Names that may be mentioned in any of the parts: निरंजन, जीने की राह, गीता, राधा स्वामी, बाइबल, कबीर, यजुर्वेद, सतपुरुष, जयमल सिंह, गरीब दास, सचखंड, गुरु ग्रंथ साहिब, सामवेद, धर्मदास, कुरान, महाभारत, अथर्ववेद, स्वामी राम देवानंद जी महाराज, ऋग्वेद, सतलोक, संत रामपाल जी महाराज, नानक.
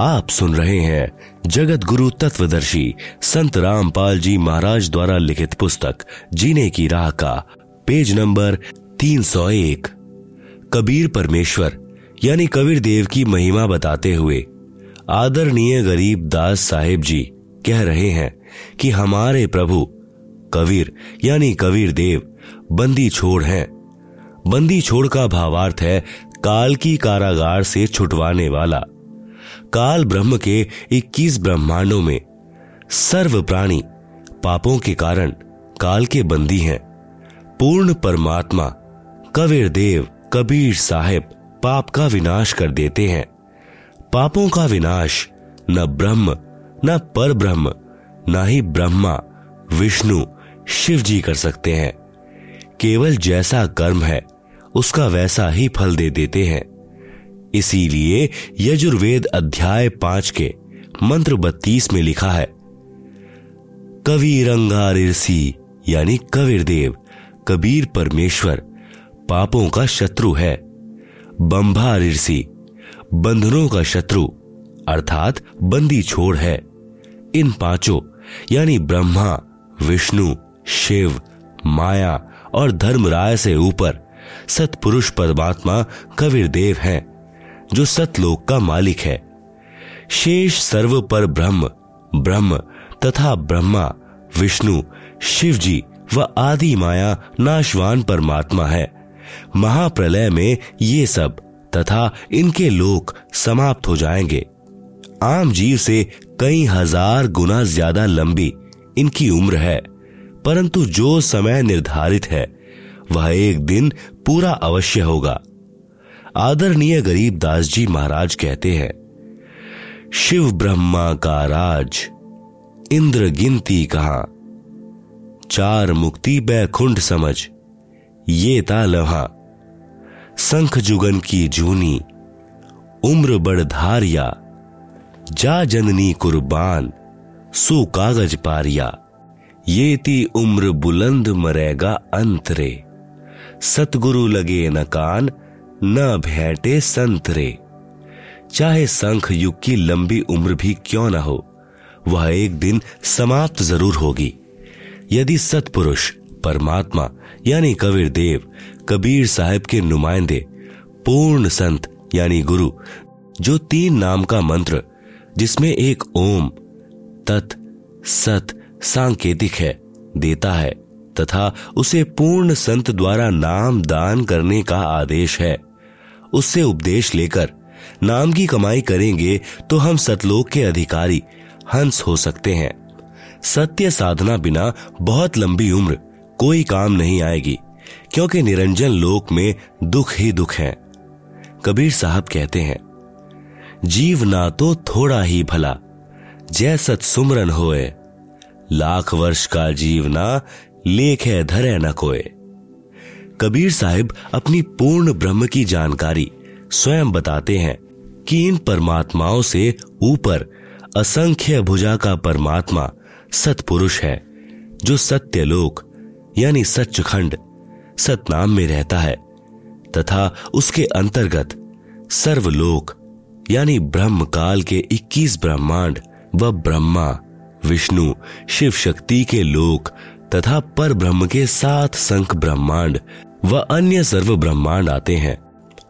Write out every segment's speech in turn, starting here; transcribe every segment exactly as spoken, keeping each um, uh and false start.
आप सुन रहे हैं जगत गुरु तत्वदर्शी संत रामपाल जी महाराज द्वारा लिखित पुस्तक जीने की राह का पेज नंबर तीन सौ एक। कबीर परमेश्वर यानी कबीर देव की महिमा बताते हुए आदरणीय गरीब दास साहिब जी कह रहे हैं कि हमारे प्रभु कबीर यानी कबीर देव बंदी छोड़ हैं। बंदी छोड़ का भावार्थ है काल की कारागार से छुटवाने वाला। काल ब्रह्म के इक्कीस ब्रह्मांडों में सर्व प्राणी पापों के कारण काल के बंदी हैं। पूर्ण परमात्मा कबीर देव कबीर साहिब पाप का विनाश कर देते हैं। पापों का विनाश न ब्रह्म न पर ब्रह्म न ही ब्रह्मा विष्णु शिव जी कर सकते हैं। केवल जैसा कर्म है उसका वैसा ही फल दे देते हैं। इसीलिए यजुर्वेद अध्याय पांच के मंत्र बत्तीस में लिखा है, कबीरंगा ऋषि यानी कबीर देव कबीर परमेश्वर पापों का शत्रु है। बंभा ऋषि बंधनों का शत्रु अर्थात बंदी छोड़ है। इन पांचों यानी ब्रह्मा विष्णु शिव माया और धर्मराय से ऊपर सतपुरुष परमात्मा कबीर देव हैं, जो सतलोक का मालिक है। शेष सर्व पर ब्रह्म ब्रह्म तथा ब्रह्मा विष्णु शिव जी व आदि माया नाशवान परमात्मा है। महाप्रलय में ये सब तथा इनके लोक समाप्त हो जाएंगे। आम जीव से कई हजार गुना ज्यादा लंबी इनकी उम्र है, परंतु जो समय निर्धारित है वह एक दिन पूरा अवश्य होगा। आदरणीय गरीब दास जी महाराज कहते हैं, शिव ब्रह्मा का राज इंद्र गिनती कहा, चार मुक्ति बैकुंठ समझ ये ता लम्हा, संख जुगन की जूनी उम्र बड़धारिया, जा जननी कुर्बान सो कागज पारिया, ये ती उम्र बुलंद मरेगा अंतरे, सतगुरु लगे न कान न भेंटे संतरे। चाहे संख युग की लंबी उम्र भी क्यों न हो, वह एक दिन समाप्त जरूर होगी। यदि सतपुरुष परमात्मा यानी कबीर देव कबीर साहिब के नुमाइंदे पूर्ण संत यानी गुरु, जो तीन नाम का मंत्र जिसमें एक ओम तत् सत सांकेतिक है देता है तथा उसे पूर्ण संत द्वारा नाम दान करने का आदेश है, उससे उपदेश लेकर नाम की कमाई करेंगे तो हम सतलोक के अधिकारी हंस हो सकते हैं। सत्य साधना बिना बहुत लंबी उम्र कोई काम नहीं आएगी, क्योंकि निरंजन लोक में दुख ही दुख है। कबीर साहब कहते हैं, जीव ना तो थोड़ा ही भला, जय सत सुमरन होए, लाख वर्ष का जीव ना लेख है धरे न कोय। कबीर साहिब अपनी पूर्ण ब्रह्म की जानकारी स्वयं बताते हैं कि इन परमात्माओं से ऊपर असंख्य भुजा का परमात्मा सतपुरुष है, जो सत्यलोक यानी सच्चखंड सतनाम में रहता है तथा उसके अंतर्गत सर्वलोक यानी ब्रह्मकाल के इक्कीस ब्रह्मांड व ब्रह्मा विष्णु शिव शक्ति के लोक तथा पर ब्रह्म के सात संख ब्रह्मांड व अन्य सर्व ब्रह्मांड आते हैं,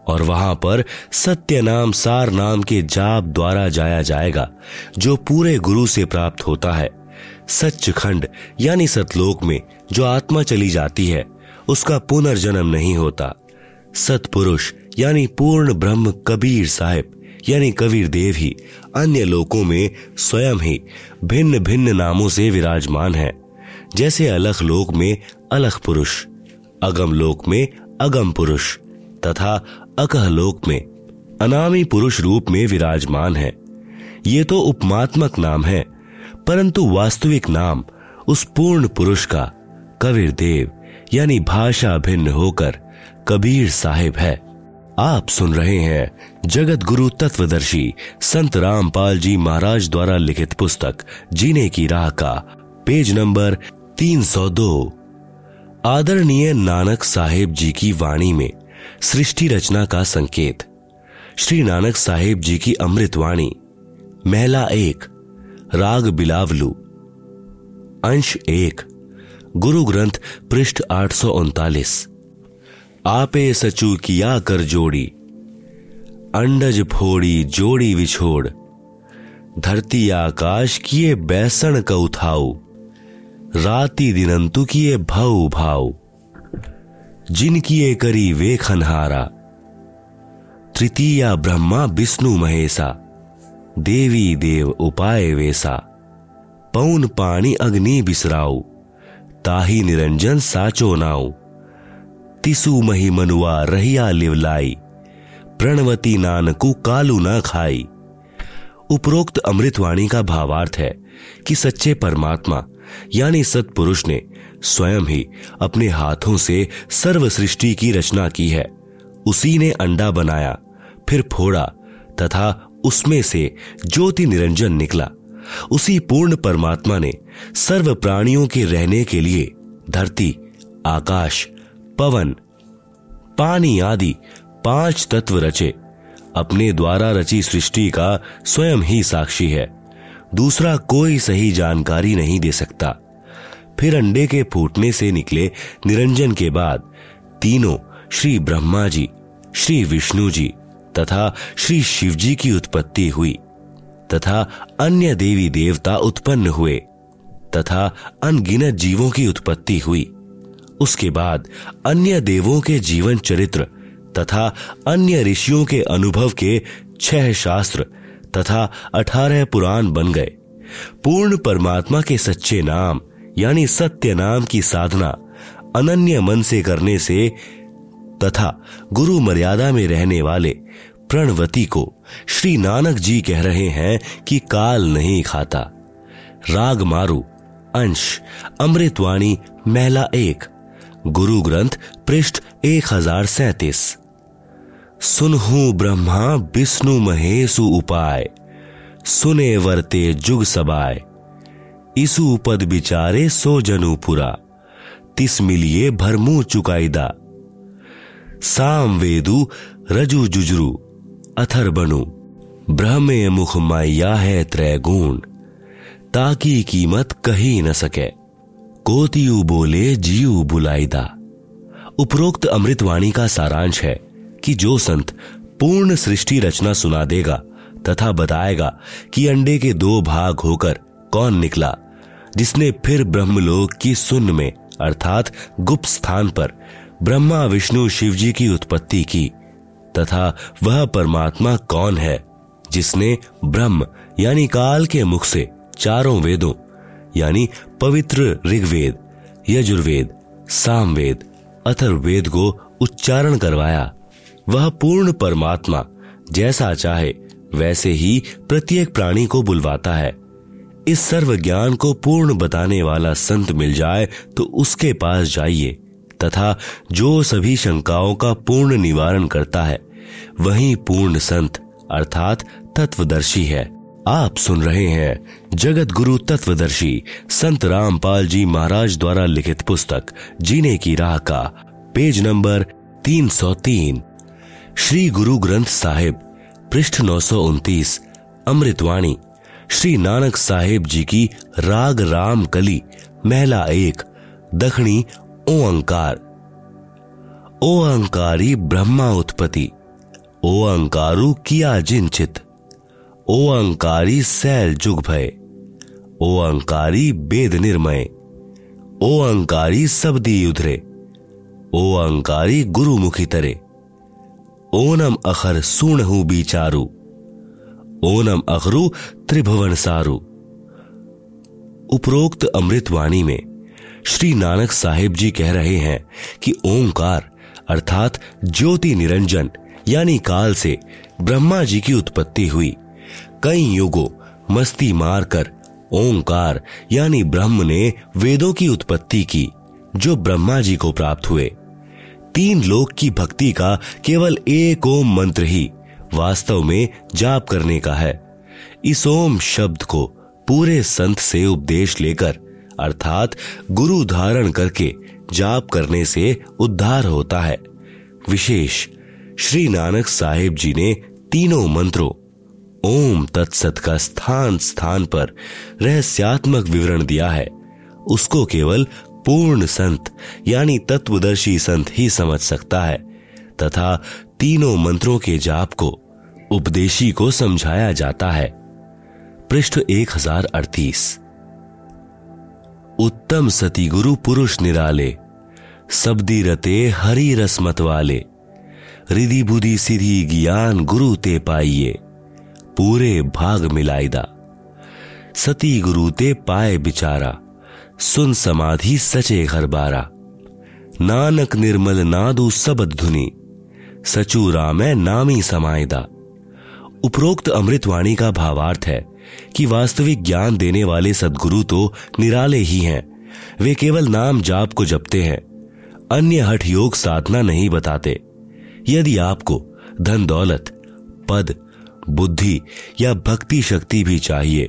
और वहां पर सत्य नाम सार नाम के जाप द्वारा जाया जाएगा, जो पूरे गुरु से प्राप्त होता है। सच्चखंड यानी सतलोक में जो आत्मा चली जाती है उसका पुनर्जन्म नहीं होता। सतपुरुष यानी पूर्ण ब्रह्म कबीर साहिब यानी कबीर देव ही अन्य लोकों में स्वयं ही भिन्न भिन्न नामों से विराजमान है। जैसे अलख लोक में अलख पुरुष, अगम लोक में अगम पुरुष तथा अकह लोक में अनामी पुरुष रूप में विराजमान है। ये तो उपमात्मक नाम है, परंतु वास्तविक नाम उस पूर्ण पुरुष का कबीर देव यानी भाषा भिन्न होकर कबीर साहिब है। आप सुन रहे हैं जगत गुरु तत्वदर्शी संत रामपाल जी महाराज द्वारा लिखित पुस्तक जीने की राह का पेज नंबर तीन सौ दो। आदरणीय नानक साहेब जी की वाणी में सृष्टि रचना का संकेत। श्री नानक साहेब जी की अमृत वाणी महला एक, राग बिलावलू। अंश एक, गुरु ग्रंथ पृष्ठ आठ सौ उनतालीस। आपे सचू किया कर जोड़ी, अंडज फोड़ी जोड़ी विछोड़। धरती आकाश किए बैसण का उठाऊ, राती दिनंतु किए भाऊ भाऊ। जिन किए करी वे खनहारा, तृतीया ब्रह्मा विष्णु महेशा। देवी देव उपाय वेसा, पौन पानी अग्नि बिसराऊ। ताही निरंजन साचो नाऊ, तिसु मही मनुआ रहिया लिवलाई। प्रणवती नानकु कालू ना खाई। उपरोक्त अमृतवाणी का भावार्थ है कि सच्चे परमात्मा यानी सत्पुरुष ने स्वयं ही अपने हाथों से सर्व सृष्टि की रचना की है। उसी ने अंडा बनाया, फिर फोड़ा तथा उसमें से ज्योति निरंजन निकला। उसी पूर्ण परमात्मा ने सर्व प्राणियों के रहने के लिए धरती, आकाश, पवन, पानी आदि पांच तत्व रचे। अपने द्वारा रची सृष्टि का स्वयं ही साक्षी है, दूसरा कोई सही जानकारी नहीं दे सकता। फिर अंडे के फूटने से निकले निरंजन के बाद तीनों श्री ब्रह्मा जी, श्री विष्णु जी तथा श्री शिव जी की उत्पत्ति हुई तथा अन्य देवी देवता उत्पन्न हुए तथा अनगिनत जीवों की उत्पत्ति हुई। उसके बाद अन्य देवों के जीवन चरित्र तथा अन्य ऋषियों के अनुभव के छह शास्त्र तथा अठारह पुराण बन गए। पूर्ण परमात्मा के सच्चे नाम यानी सत्य नाम की साधना अनन्य मन से करने से तथा गुरु मर्यादा में रहने वाले प्रणवती को श्री नानक जी कह रहे हैं कि काल नहीं खाता। राग मारू। अंश अमृतवाणी महला एक, गुरु ग्रंथ पृष्ठ एक हजार सैतीस। सुनहु ब्रह्मा विष्णु महेशु उपाय, सुने वर्ते जुग सबाय। इसु पद बिचारे सो जनु पुरा, तिस मिलिए भरमु चुकाइदा। सामवेदु रजु जुजरू अथर बनु, ब्रह्मे मुख माया है त्रैगुण। ताकी कीमत कही न सके, कोतियु बोले जीव बुलाइदा। उपरोक्त अमृतवाणी का सारांश है कि जो संत पूर्ण सृष्टि रचना सुना देगा तथा बताएगा कि अंडे के दो भाग होकर कौन निकला, जिसने फिर ब्रह्मलोक की सुन्न में अर्थात गुप्त स्थान पर ब्रह्मा विष्णु शिव जी की उत्पत्ति की, तथा वह परमात्मा कौन है जिसने ब्रह्म यानी काल के मुख से चारों वेदों यानी पवित्र ऋग्वेद, यजुर्वेद, सामवेद, अथर्ववेद को उच्चारण करवाया। वह पूर्ण परमात्मा जैसा चाहे वैसे ही प्रत्येक प्राणी को बुलवाता है। इस सर्व ज्ञान को पूर्ण बताने वाला संत मिल जाए तो उसके पास जाइए, तथा जो सभी शंकाओं का पूर्ण निवारण करता है वही पूर्ण संत अर्थात तत्वदर्शी है। आप सुन रहे हैं जगत गुरु तत्वदर्शी संत रामपाल जी महाराज द्वारा लिखित पुस्तक जीने की राह का पेज नंबर तीन सौ तीन, श्री गुरु ग्रंथ साहिब पृष्ठ नौ सौ उनतीस। अमृतवाणी श्री नानक साहिब जी की राग राम कली महला एक, दखनी ओंकार। ओंकारी ब्रह्मा उत्पत्ति, ओंकारू किया जिनचित। ओंकारी सैल जुग भय, ओंकारी वेद निर्मय। ओंकारी सबदी उधरे, ओंकारी गुरुमुखी तरे। ओनम अखर सूणहु बीचारू, ओनम अखरू त्रिभुवन सारू। उपरोक्त अमृतवाणी में श्री नानक साहिब जी कह रहे हैं कि ओंकार अर्थात ज्योति निरंजन यानी काल से ब्रह्मा जी की उत्पत्ति हुई। कई युगों मस्ती मारकर ओंकार यानी ब्रह्म ने वेदों की उत्पत्ति की जो ब्रह्मा जी को प्राप्त हुए। तीन लोक की भक्ति का केवल एक ओम मंत्र ही वास्तव में जाप करने का है। इस ओम शब्द को पूरे संत से उपदेश लेकर अर्थात गुरु धारण करके जाप करने से उद्धार होता है। विशेष श्री नानक साहिब जी ने तीनों मंत्रों ओम तत्सत का स्थान स्थान पर रहस्यात्मक विवरण दिया है, उसको केवल पूर्ण संत यानी तत्वदर्शी संत ही समझ सकता है तथा तीनों मंत्रों के जाप को उपदेशी को समझाया जाता है। पृष्ठ एक हजार अड़तीस। उत्तम सती गुरु पुरुष निराले, सबदी रते हरि रस मत वाले, रिधि बुद्धि सिद्धि ज्ञान गुरु ते पाइये, पूरे भाग मिलाइदा, सती गुरु ते पाए बिचारा, सुन समाधि सचे घर बारा, नानक निर्मल नादु सबद धुनी, सचू रामै नामी समायदा। उपरोक्त अमृतवाणी का भावार्थ है कि वास्तविक ज्ञान देने वाले सदगुरु तो निराले ही हैं, वे केवल नाम जाप को जपते हैं, अन्य हठ योग साधना नहीं बताते। यदि आपको धन दौलत पद बुद्धि या भक्ति शक्ति भी चाहिए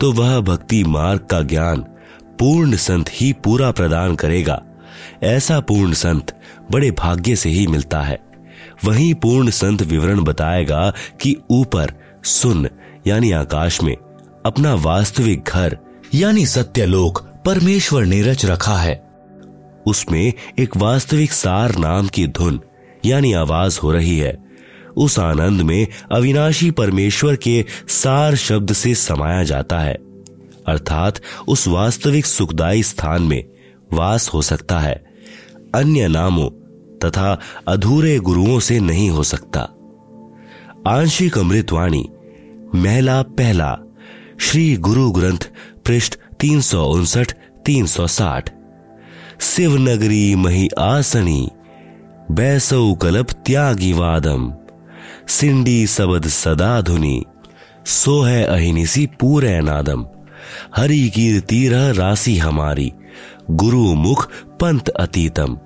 तो वह भक्ति मार्ग का ज्ञान पूर्ण संत ही पूरा प्रदान करेगा। ऐसा पूर्ण संत बड़े भाग्य से ही मिलता है। वहीं पूर्ण संत विवरण बताएगा कि ऊपर सुन यानी आकाश में अपना वास्तविक घर यानी सत्यलोक परमेश्वर ने रच रखा है, उसमें एक वास्तविक सार नाम की धुन यानी आवाज हो रही है, उस आनंद में अविनाशी परमेश्वर के सार शब्द से समाया जाता है, अर्थात उस वास्तविक सुखदायी स्थान में वास हो सकता है, अन्य नामों तथा अधूरे गुरुओं से नहीं हो सकता। आंशिक अमृतवाणी महला पहला, श्री गुरु ग्रंथ पृष्ठ तीन सौ उनसठ तीन सौ साठ। शिव नगरी मही आसनी, बैसौ कलप त्यागी वादम, सिंडी सबद सदा धुनी, सो है अहिनिसी पूरे नादम, हरि कीर्ति रह राशि हमारी, गुरु मुख पंथ अतीतम,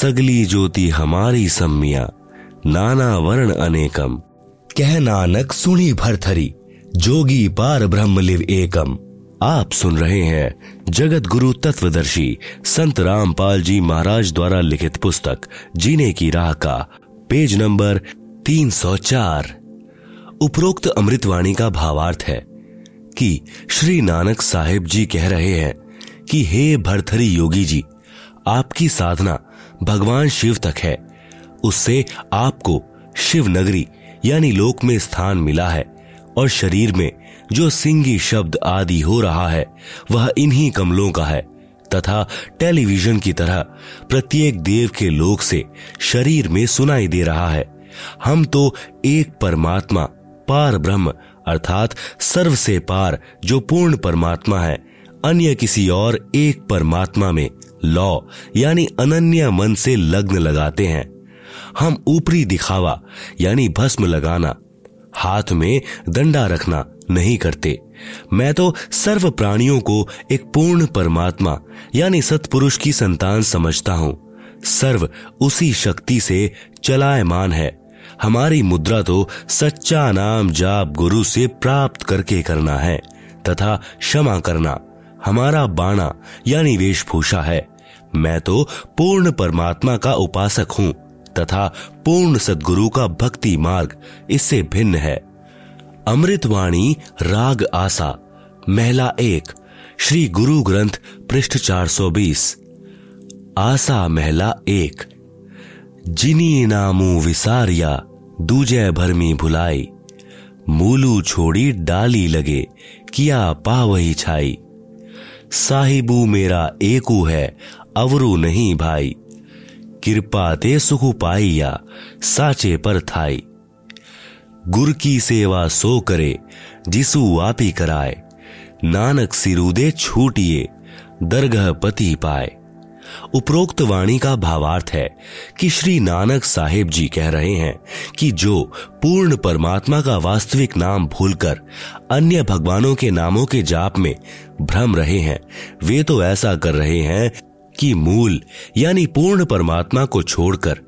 सगली ज्योति हमारी सम्मिया, नाना वर्ण अनेकम, कह नानक सुनी भरथरी, जोगी पार ब्रह्म लिव एकम। आप सुन रहे हैं जगत गुरु तत्वदर्शी संत रामपाल जी महाराज द्वारा लिखित पुस्तक जीने की राह का पेज नंबर तीन सौ चार। उपरोक्त अमृतवाणी का भावार्थ है कि श्री नानक साहिब जी कह रहे हैं कि हे भरथरी योगी जी, आपकी साधना भगवान शिव तक है, उससे आपको शिव नगरी यानी लोक में स्थान मिला है और शरीर में जो सिंगी शब्द आदि हो रहा है वह इन्हीं कमलों का है तथा टेलीविजन की तरह प्रत्येक देव के लोक से शरीर में सुनाई दे रहा है। हम तो एक परमात्मा पार ब्रह्म अर्थात सर्व से पार जो पूर्ण परमात्मा है, अन्य किसी और एक परमात्मा में लौ यानी अनन्य मन से लग्न लगाते हैं। हम ऊपरी दिखावा यानी भस्म लगाना, हाथ में डंडा रखना नहीं करते। मैं तो सर्व प्राणियों को एक पूर्ण परमात्मा यानी सतपुरुष की संतान समझता हूँ। सर्व उसी शक्ति से चलायमान है। हमारी मुद्रा तो सच्चा नाम जाप गुरु से प्राप्त करके करना है तथा क्षमा करना हमारा बाणा यानी वेशभूषा है। मैं तो पूर्ण परमात्मा का उपासक हूँ तथा पूर्ण सदगुरु का भक्ति मार्ग इससे भिन्न है। अमृतवाणी राग आसा महला एक, श्री गुरु ग्रंथ पृष्ठ चार सौ बीस। आसा महला एक, जिनी नामू विसारिया दूजे भरमी भुलाई, मूलू छोड़ी डाली लगे किया पावही छाई, साहिबू मेरा एकू है अवरू नहीं भाई, कृपा ते सुख पाइया साचे पर थाई, गुर की सेवा सो करे जिसु आपी कराए, नानक सिरूदे छूटिए दरगह पति पाए। उपरोक्त वाणी का भावार्थ है कि श्री नानक साहिब जी कह रहे हैं कि जो पूर्ण परमात्मा का वास्तविक नाम भूलकर अन्य भगवानों के नामों के जाप में भ्रम रहे हैं, वे तो ऐसा कर रहे हैं कि मूल यानी पूर्ण परमात्मा को छोड़कर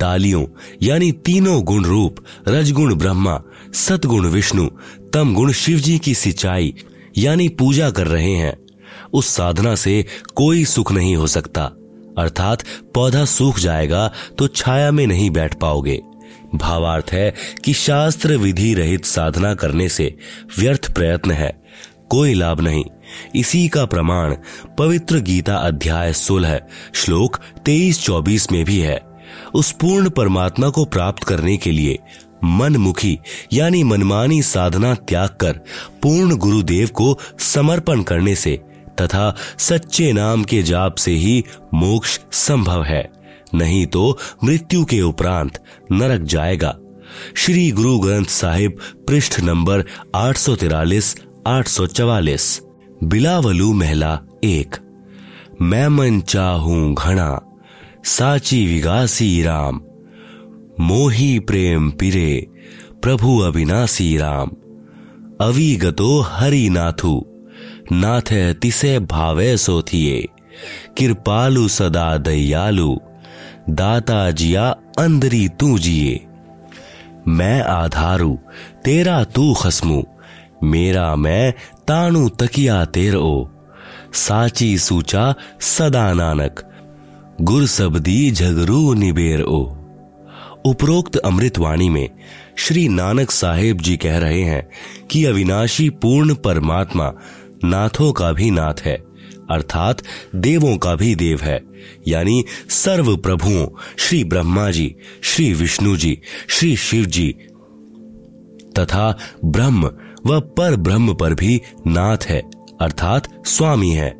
डालियों यानी तीनों गुण रूप रजगुण ब्रह्मा, सतगुण विष्णु, तमगुण शिव जी की सिंचाई यानी पूजा कर रहे हैं। उस साधना से कोई सुख नहीं हो सकता, अर्थात पौधा सूख जाएगा तो छाया में नहीं बैठ पाओगे। भावार्थ है कि शास्त्र विधि रहित साधना करने से व्यर्थ प्रयत्न है, कोई लाभ नहीं। इसी का प्रमाण पवित्र गीता अध्याय सोलह श्लोक तेईस चौबीस में भी है। उस पूर्ण परमात्मा को प्राप्त करने के लिए मनमुखी यानी मनमानी साधना त्याग कर पूर्ण गुरुदेव को समर्पण करने से तथा सच्चे नाम के जाप से ही मोक्ष संभव है, नहीं तो मृत्यु के उपरांत नरक जाएगा। श्री गुरु ग्रंथ साहिब पृष्ठ नंबर आठ सौ तिरालीस आठ सौ चवालीस। बिलावलू महला एक। मैं मन चाहूं घना साची विगासी राम, मोही प्रेम पिरे प्रभु अविनाशी राम। अविगतो हरि नाथु नाथ तिसे भावे सो थिए, कृपालु सदा दयालु दाता जिया अंदरी तू जिए। मैं आधारू तेरा तू खसमू, मेरा मैं तानु तकिया तेरो। साची सूचा सदा नानक गुर सबदी झगरू निबेर ओ। उपरोक्त अमृतवाणी में श्री नानक साहेब जी कह रहे हैं कि अविनाशी पूर्ण परमात्मा नाथों का भी नाथ है, अर्थात देवों का भी देव है, यानी सर्व प्रभुओं श्री ब्रह्मा जी, श्री विष्णु जी, श्री शिव जी तथा ब्रह्म वह पर ब्रह्म पर भी नाथ है, अर्थात स्वामी है।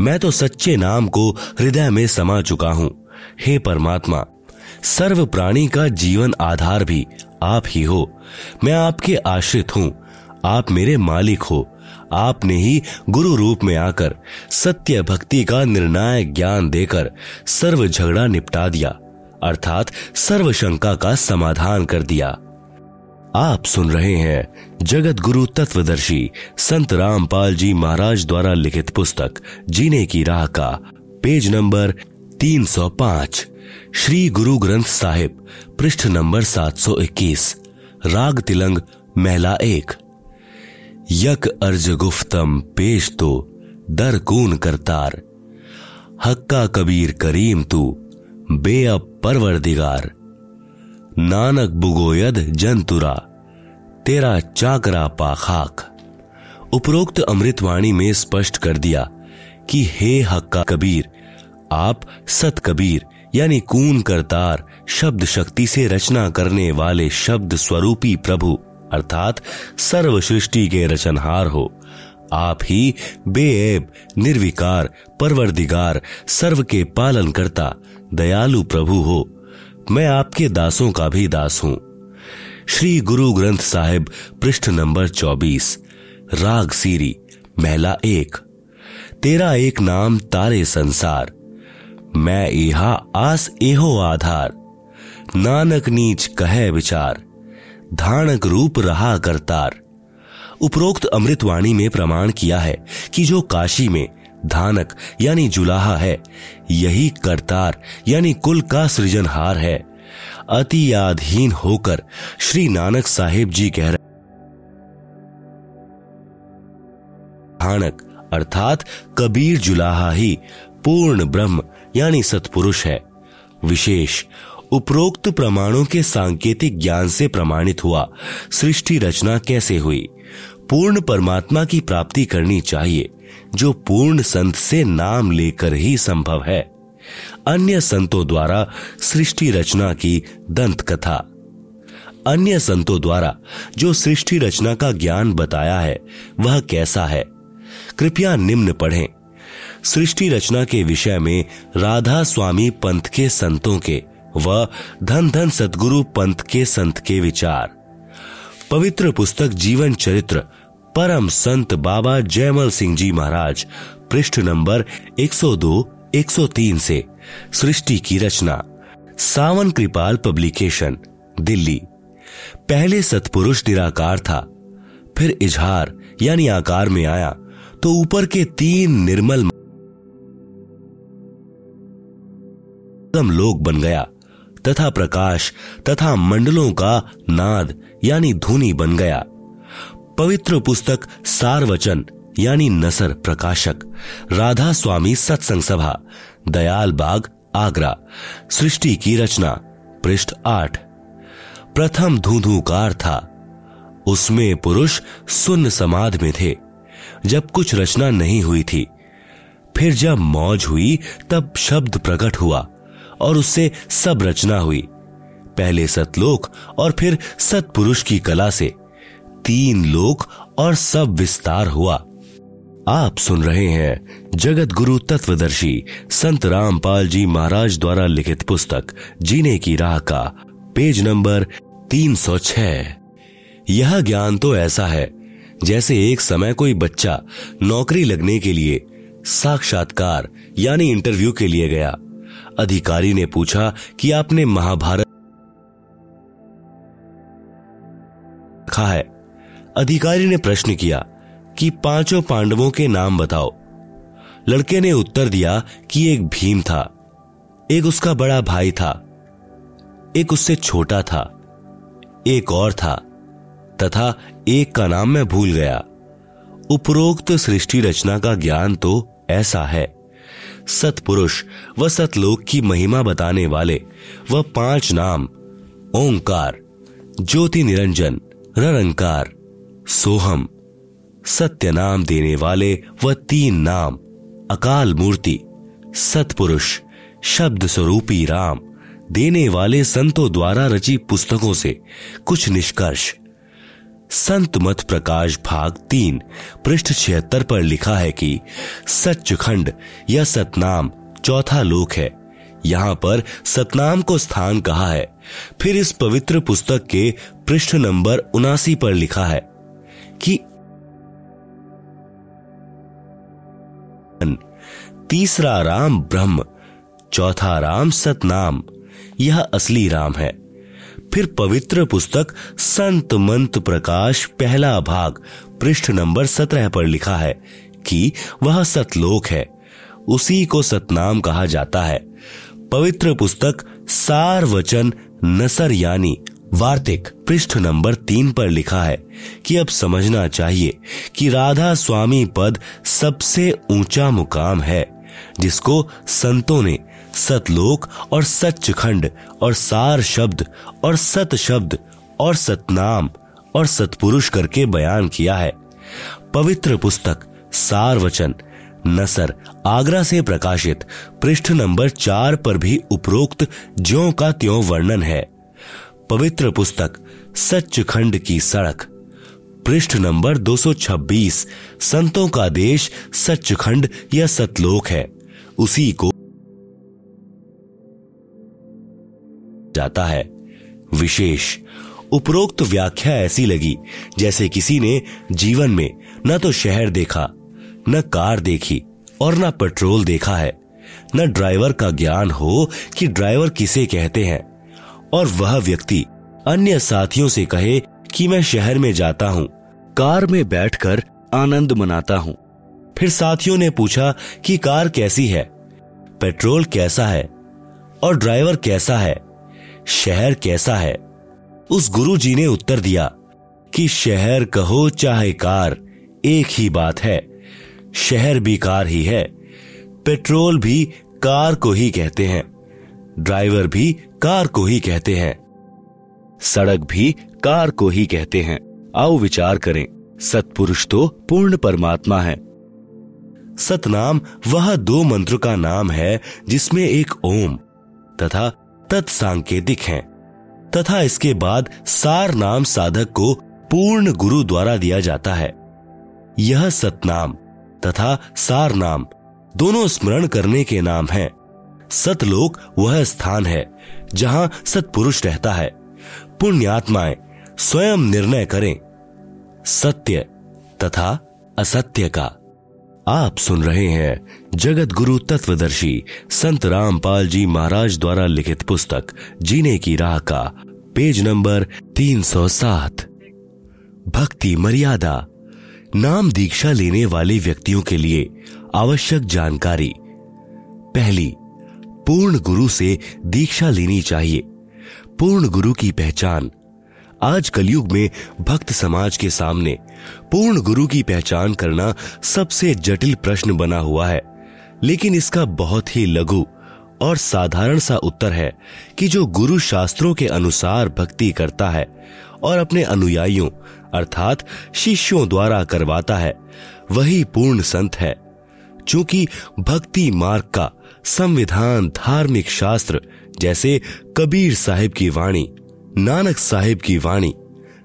मैं तो सच्चे नाम को हृदय में समा चुका हूँ। हे परमात्मा, सर्व प्राणी का जीवन आधार भी आप ही हो। मैं आपके आश्रित हूँ, आप मेरे मालिक हो। आपने ही गुरु रूप में आकर सत्य भक्ति का निर्णायक ज्ञान देकर सर्व झगड़ा निपटा दिया, अर्थात सर्व शंका का समाधान कर दिया। आप सुन रहे हैं जगत गुरु तत्वदर्शी संत रामपाल जी महाराज द्वारा लिखित पुस्तक जीने की राह का पेज नंबर तीन सौ पाँच, श्री गुरु ग्रंथ साहिब पृष्ठ नंबर सात सौ इक्कीस, राग तिलंग महला एक। यक अर्ज गुफ्तम पेश तो दर कून करतार, हक्का कबीर करीम तू बेअब परवरदिगार। नानक बुगोयद जंतुरा तेरा चाकरा पाखाक। उपरोक्त अमृतवाणी में स्पष्ट कर दिया कि हे हक्का कबीर, आप सत कबीर यानी कून करतार शब्द शक्ति से रचना करने वाले शब्द स्वरूपी प्रभु अर्थात सर्व सृष्टि के रचनहार हो। आप ही बेऐब निर्विकार परवरदिगार सर्व के पालन करता दयालु प्रभु हो। मैं आपके दासों का भी दास हूँ। श्री गुरु ग्रंथ साहिब पृष्ठ नंबर चौबीस, राग सीरी महला एक। तेरा एक नाम तारे संसार, मैं एहा आस एहो आधार। नानक नीच कहे विचार, धानक रूप रहा करतार। उपरोक्त अमृतवाणी में प्रमाण किया है कि जो काशी में धानक यानी जुलाहा है, यही करतार यानी कुल का सृजनहार है। अति आधीन होकर श्री नानक साहिब जी कह रहे धानक अर्थात कबीर जुलाहा ही पूर्ण ब्रह्म यानी सतपुरुष है। विशेष उपरोक्त प्रमाणों के सांकेतिक ज्ञान से प्रमाणित हुआ सृष्टि रचना कैसे हुई। पूर्ण परमात्मा की प्राप्ति करनी चाहिए जो पूर्ण संत से नाम लेकर ही संभव है। अन्य संतों द्वारा सृष्टि रचना की दंत कथा। अन्य संतों द्वारा जो सृष्टि रचना का ज्ञान बताया है वह कैसा है, कृपया निम्न पढ़ें। सृष्टि रचना के विषय में राधा स्वामी पंथ के संतों के व धन धन सतगुरु पंथ के संत के विचार। पवित्र पुस्तक जीवन चरित्र परम संत बाबा जयमल सिंह जी महाराज पृष्ठ नंबर एक सौ दो एक सौ तीन से सृष्टि की रचना, सावन कृपाल पब्लिकेशन, दिल्ली। पहले सतपुरुष निराकार था, फिर इजहार यानी आकार में आया तो ऊपर के तीन निर्मल लोक बन गया तथा प्रकाश तथा मंडलों का नाद यानी धुनी बन गया। पवित्र पुस्तक सारवचन यानी नसर प्रकाशक, राधा स्वामी सत्संग सभा, दयाल बाग, आगरा। सृष्टि की रचना पृष्ठ आठ। प्रथम धूंधूकार था। उसमें पुरुष सुन्न समाध में थे जब कुछ रचना नहीं हुई थी। फिर जब मौज हुई तब शब्द प्रकट हुआ और उससे सब रचना हुई। पहले सतलोक और फिर सतपुरुष की कला से तीन लोक और सब विस्तार हुआ। आप सुन रहे हैं जगत गुरु तत्वदर्शी संत रामपाल जी महाराज द्वारा लिखित पुस्तक जीने की राह का पेज नंबर तीन सौ छह। यह ज्ञान तो ऐसा है जैसे एक समय कोई बच्चा नौकरी लगने के लिए साक्षात्कार यानी इंटरव्यू के लिए गया। अधिकारी ने पूछा कि आपने महाभारत लिखा है। अधिकारी ने प्रश्न किया कि पांचों पांडवों के नाम बताओ। लड़के ने उत्तर दिया कि एक भीम था, एक उसका बड़ा भाई था, एक उससे छोटा था, एक और था तथा एक का नाम मैं भूल गया। उपरोक्त सृष्टि रचना का ज्ञान तो ऐसा है। सतपुरुष व सतलोक की महिमा बताने वाले वह पांच नाम ओंकार, ज्योति निरंजन, निरंकार, सोहम, सत्य नाम देने वाले व तीन नाम अकाल मूर्ति, सतपुरुष, शब्द स्वरूपी राम देने वाले संतों द्वारा रची पुस्तकों से कुछ निष्कर्ष। संत मत प्रकाश भाग तीन पृष्ठ छिहत्तर पर लिखा है कि सचखंड या सतनाम चौथा लोक है। यहाँ पर सतनाम को स्थान कहा है। फिर इस पवित्र पुस्तक के पृष्ठ नंबर उनासी पर लिखा है कि तीसरा राम ब्रह्म, चौथा राम सतनाम, यह असली राम है। फिर पवित्र पुस्तक संत मंत प्रकाश पहला भाग पृष्ठ नंबर सत्रह पर लिखा है कि वह सतलोक है, उसी को सतनाम कहा जाता है। पवित्र पुस्तक सार वचन नसर यानी वार्तिक पृष्ठ नंबर तीन पर लिखा है कि अब समझना चाहिए कि राधा स्वामी पद सबसे ऊंचा मुकाम है जिसको संतों ने सतलोक और सचखंड और सार शब्द और सत शब्द और सतनाम और सतपुरुष करके बयान किया है। पवित्र पुस्तक सार वचन नसर आगरा से प्रकाशित पृष्ठ नंबर चार पर भी उपरोक्त ज्यों का त्यों वर्णन है। पवित्र पुस्तक सचखंड की सड़क पृष्ठ नंबर दो सौ छब्बीस संतों का देश सचखंड या सतलोक है, उसी को जाता है। विशेष उपरोक्त व्याख्या ऐसी लगी जैसे किसी ने जीवन में न तो शहर देखा, न कार देखी और न पेट्रोल देखा है, न ड्राइवर का ज्ञान हो कि ड्राइवर किसे कहते हैं, और वह व्यक्ति अन्य साथियों से कहे कि मैं शहर में जाता हूँ, कार में बैठकर आनंद मनाता हूँ। फिर साथियों ने पूछा कि कार कैसी है, पेट्रोल कैसा है और ड्राइवर कैसा है, शहर कैसा है। उस गुरुजी ने उत्तर दिया कि शहर कहो चाहे कार एक ही बात है, शहर भी कार ही है, पेट्रोल भी कार को ही कहते हैं, ड्राइवर भी कार को ही कहते हैं, सड़क भी कार को ही कहते हैं। आओ विचार करें, सतपुरुष तो पूर्ण परमात्मा है। सतनाम वह दो मंत्र का नाम है जिसमें एक ओम तथा तत् सांकेतिक है तथा इसके बाद सार नाम साधक को पूर्ण गुरु द्वारा दिया जाता है। यह सतनाम तथा सार नाम दोनों स्मरण करने के नाम हैं। सतलोक वह स्थान है जहां सतपुरुष रहता है। पुण्यात्माएं स्वयं निर्णय करें सत्य तथा असत्य का। आप सुन रहे हैं जगत गुरु तत्वदर्शी संत रामपाल जी महाराज द्वारा लिखित पुस्तक जीने की राह का पेज नंबर तीन सौ सात। भक्ति मर्यादा नाम दीक्षा लेने वाले व्यक्तियों के लिए आवश्यक जानकारी। पहली, पूर्ण गुरु से दीक्षा लेनी चाहिए। पूर्ण गुरु की पहचान। आज कलयुग में भक्त समाज के सामने पूर्ण गुरु की पहचान करना सबसे जटिल प्रश्न बना हुआ है, लेकिन इसका बहुत ही लघु और साधारण सा उत्तर है कि जो गुरु शास्त्रों के अनुसार भक्ति करता है और अपने अनुयायियों अर्थात शिष्यों द्वारा करवाता है वही पूर्ण संत है। चूंकि भक्ति मार्ग का संविधान धार्मिक शास्त्र जैसे कबीर साहिब की वाणी, नानक साहिब की वाणी,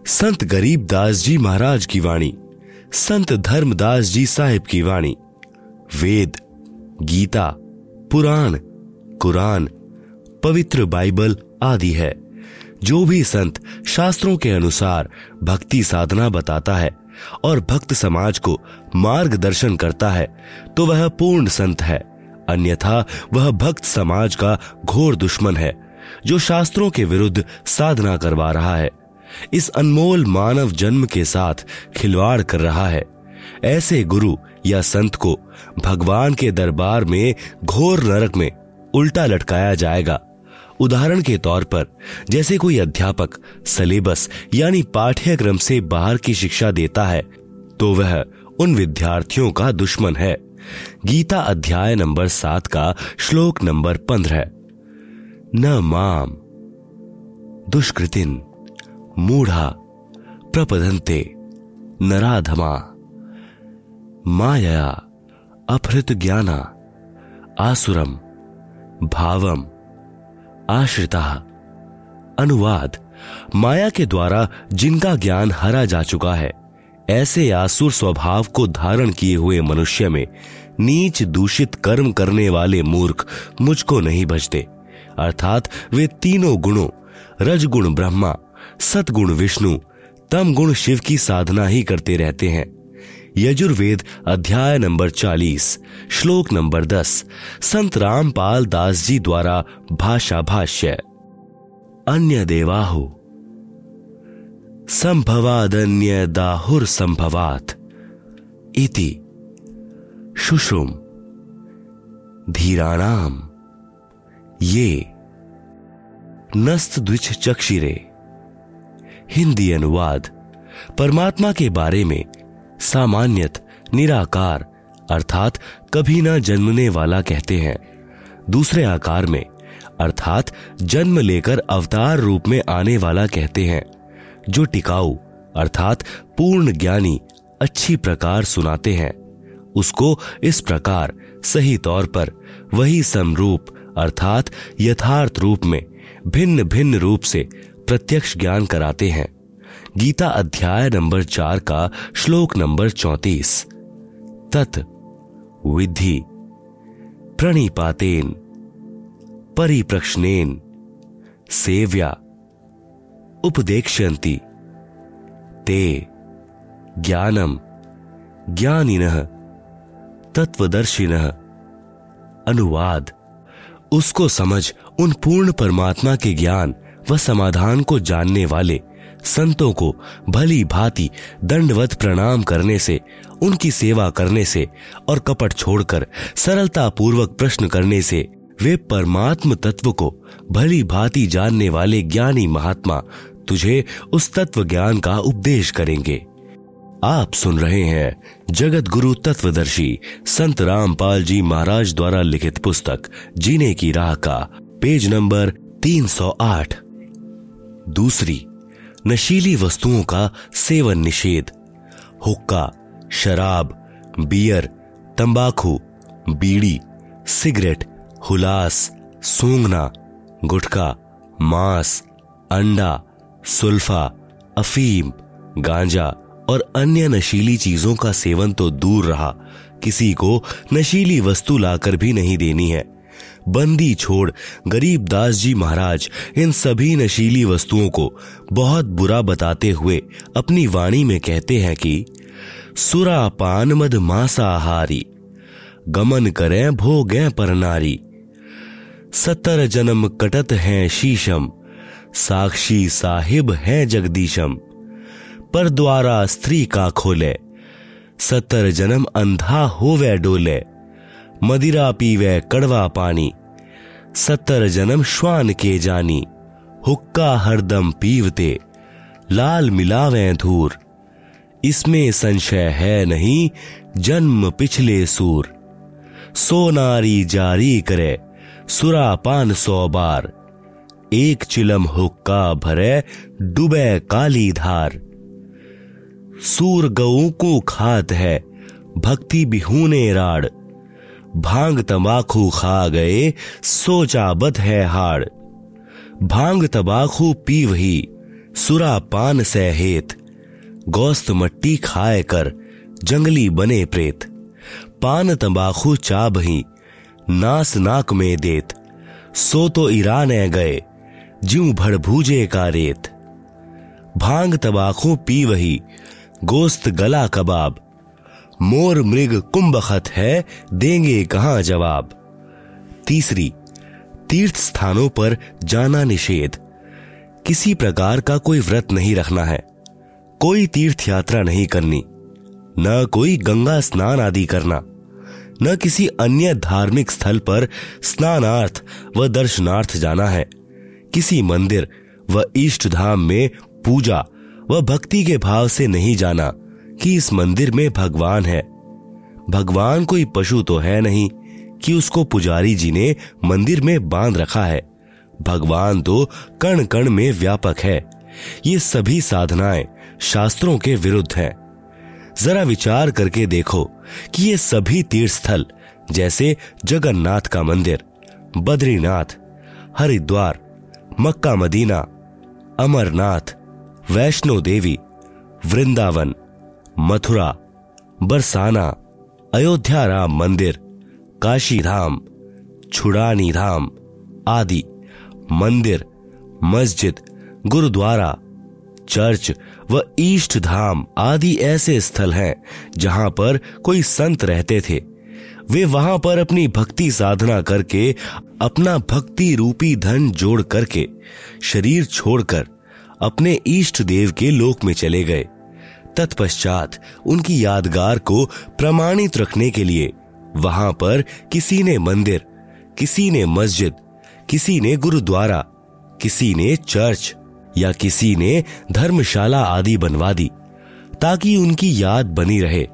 संत गरीब दास जी महाराज की वाणी, संत धर्मदास जी साहिब की वाणी, वेद, गीता, पुराण, कुरान, पवित्र बाइबल आदि है। जो भी संत शास्त्रों के अनुसार भक्ति साधना बताता है और भक्त समाज को मार्गदर्शन करता है तो वह पूर्ण संत है, अन्यथा वह भक्त समाज का घोर दुश्मन है जो शास्त्रों के विरुद्ध साधना करवा रहा है, इस अनमोल मानव जन्म के साथ खिलवाड़ कर रहा है। ऐसे गुरु या संत को भगवान के दरबार में घोर नरक में उल्टा लटकाया जाएगा। उदाहरण के तौर पर जैसे कोई अध्यापक सिलेबस यानी पाठ्यक्रम से बाहर की शिक्षा देता है तो वह उन विद्यार्थियों का दुश्मन है। गीता अध्याय नंबर सात का श्लोक नंबर पंद्रह, न माम दुष्कृतिन मूढ़ा प्रपदन्ते नराधमा माया अपहृत ज्ञाना आसुरम भावम आश्रिता। अनुवाद, माया के द्वारा जिनका ज्ञान हरा जा चुका है ऐसे आसुर स्वभाव को धारण किए हुए मनुष्य में नीच दूषित कर्म करने वाले मूर्ख मुझको नहीं बचते, अर्थात वे तीनों गुणों रजगुण ब्रह्मा, सतगुण विष्णु, तमगुण शिव की साधना ही करते रहते हैं। यजुर्वेद अध्याय नंबर चालीस श्लोक नंबर दस, संत रामपाल दास जी द्वारा भाषा भाष्य, अन्य देवाहु संभवादन्य दाहुर संभवात इति शुश्रुम धीराणाम ये नस्त द्विच चक्षिरे। हिंदी अनुवाद, परमात्मा के बारे में सामान्यत निराकार अर्थात कभी ना जन्मने वाला कहते हैं, दूसरे आकार में अर्थात जन्म लेकर अवतार रूप में आने वाला कहते हैं, जो टिकाऊ अर्थात पूर्ण ज्ञानी अच्छी प्रकार सुनाते हैं उसको इस प्रकार सही तौर पर वही समरूप अर्थात यथार्थ रूप में भिन्न भिन्न रूप से प्रत्यक्ष ज्ञान कराते हैं। गीता अध्याय नंबर चार का श्लोक नंबर चौंतीस, तत् विद्धि प्रणिपातेन परिप्रश्नेन सेव्या उपदेक्षन्ति ते ज्ञानम ज्ञानिनः तत्वदर्शिनः। अनुवाद, उसको समझ उन पूर्ण परमात्मा के ज्ञान व समाधान को जानने वाले संतों को भली भांति दंडवत प्रणाम करने से, उनकी सेवा करने से और कपट छोड़कर सरलता पूर्वक प्रश्न करने से वे परमात्म तत्व को भली भांति जानने वाले ज्ञानी महात्मा तुझे उस तत्व ज्ञान का उपदेश करेंगे। आप सुन रहे हैं जगत गुरु तत्वदर्शी संत रामपाल जी महाराज द्वारा लिखित पुस्तक जीने की राह का पेज नंबर तीन सौ आठ। दूसरी, नशीली वस्तुओं का सेवन निषेध। हुक्का, शराब, बियर, तंबाकू, बीड़ी, सिगरेट, हुलास, सूंघना, गुटखा, मांस, अंडा, सुल्फा, अफीम, गांजा और अन्य नशीली चीजों का सेवन तो दूर रहा, किसी को नशीली वस्तु लाकर भी नहीं देनी है। बंदी छोड़ गरीब दास जी महाराज इन सभी नशीली वस्तुओं को बहुत बुरा बताते हुए अपनी वाणी में कहते हैं कि सुरापान मद मांसाहारी गमन करें भोगें परनारी सत्तर जन्म कटत हैं शीशम साक्षी साहिब हैं जगदीशम पर द्वारा स्त्री का खोले सत्तर जन्म अंधा होवे डोले मदिरा पीवे कड़वा पानी सत्तर जन्म श्वान के जानी हुक्का हरदम पीवते लाल मिलावे धूर इसमें संशय है नहीं जन्म पिछले सूर सो नारी जारी करे सुरापान सौ बार, एक चिलम हुक्का भरे डुबे काली धार। सूर गऊ को खात है भक्ति बिहूने राड, भांग तंबाखू खा गए सोचाबत है हाड़। भांग तंबाखू पी वही सुरापान से हेत, गोस्त मट्टी खाए कर जंगली बने प्रेत। पान तंबाखू चाब ही नास नाक में देत, सो तो ईरान गए ज्यूं भड़भूजे का रेत। भांग तंबाखू पी वही गोस्त गला कबाब, मोर मृग कुंभखत है देंगे कहाँ जवाब। तीसरी, तीर्थ स्थानों पर जाना निषेध, किसी प्रकार का कोई व्रत नहीं रखना है, कोई तीर्थ यात्रा नहीं करनी, न कोई गंगा स्नान आदि करना, न किसी अन्य धार्मिक स्थल पर स्नानार्थ व दर्शनार्थ जाना है, किसी मंदिर व इष्ट धाम में पूजा व भक्ति के भाव से नहीं जाना कि इस मंदिर में भगवान है। भगवान कोई पशु तो है नहीं कि उसको पुजारी जी ने मंदिर में बांध रखा है, भगवान तो कण कण में व्यापक है। ये सभी साधनाएं शास्त्रों के विरुद्ध हैं। जरा विचार करके देखो कि ये सभी तीर्थ स्थल जैसे जगन्नाथ का मंदिर, बद्रीनाथ, हरिद्वार, मक्का मदीना, अमरनाथ, वैष्णो देवी, वृंदावन, मथुरा, बरसाना, अयोध्या राम मंदिर, काशी धाम, छुड़ानी धाम आदि मंदिर, मस्जिद, गुरुद्वारा, चर्च व ईष्ट धाम आदि ऐसे स्थल हैं जहां पर कोई संत रहते थे। वे वहां पर अपनी भक्ति साधना करके, अपना भक्ति रूपी धन जोड़ करके, शरीर छोड़कर अपने ईष्ट देव के लोक में चले गए। तत्पश्चात उनकी यादगार को प्रमाणित रखने के लिए वहां पर किसी ने मंदिर, किसी ने मस्जिद, किसी ने गुरुद्वारा, किसी ने चर्च या किसी ने धर्मशाला आदि बनवा दी, ताकि उनकी याद बनी रहे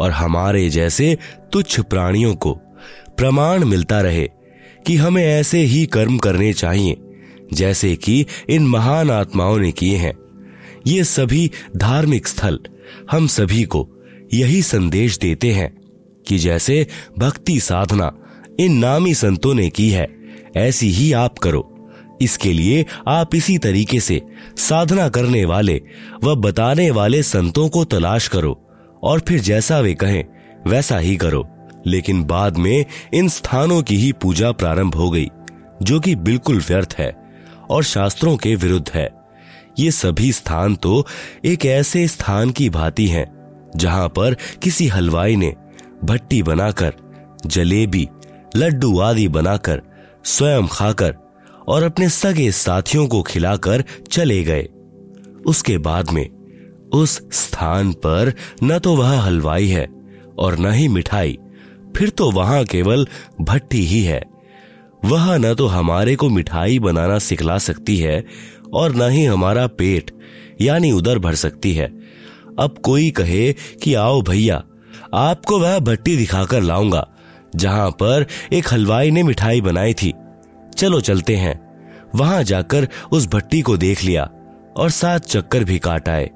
और हमारे जैसे तुच्छ प्राणियों को प्रमाण मिलता रहे कि हमें ऐसे ही कर्म करने चाहिए जैसे कि इन महान आत्माओं ने किए हैं। ये सभी धार्मिक स्थल हम सभी को यही संदेश देते हैं कि जैसे भक्ति साधना इन नामी संतों ने की है, ऐसी ही आप करो। इसके लिए आप इसी तरीके से साधना करने वाले व बताने वाले संतों को तलाश करो और फिर जैसा वे कहें वैसा ही करो। लेकिन बाद में इन स्थानों की ही पूजा प्रारंभ हो गई, जो कि बिल्कुल व्यर्थ है और शास्त्रों के विरुद्ध है। ये सभी स्थान तो एक ऐसे स्थान की भांति हैं जहां पर किसी हलवाई ने भट्टी बनाकर, जलेबी, लड्डू आदि बनाकर, स्वयं खाकर और अपने सगे साथियों को खिलाकर चले गए। उसके बाद में उस स्थान पर न तो वह हलवाई है और न ही मिठाई, फिर तो वहां केवल भट्टी ही है। वह न तो हमारे को मिठाई बनाना सिखला सकती है और न ही हमारा पेट यानी उदर भर सकती है। अब कोई कहे कि आओ भैया, आपको वह भट्टी दिखाकर लाऊंगा जहां पर एक हलवाई ने मिठाई बनाई थी, चलो चलते हैं। वहां जाकर उस भट्टी को देख लिया और सात चक्कर भी काट आए।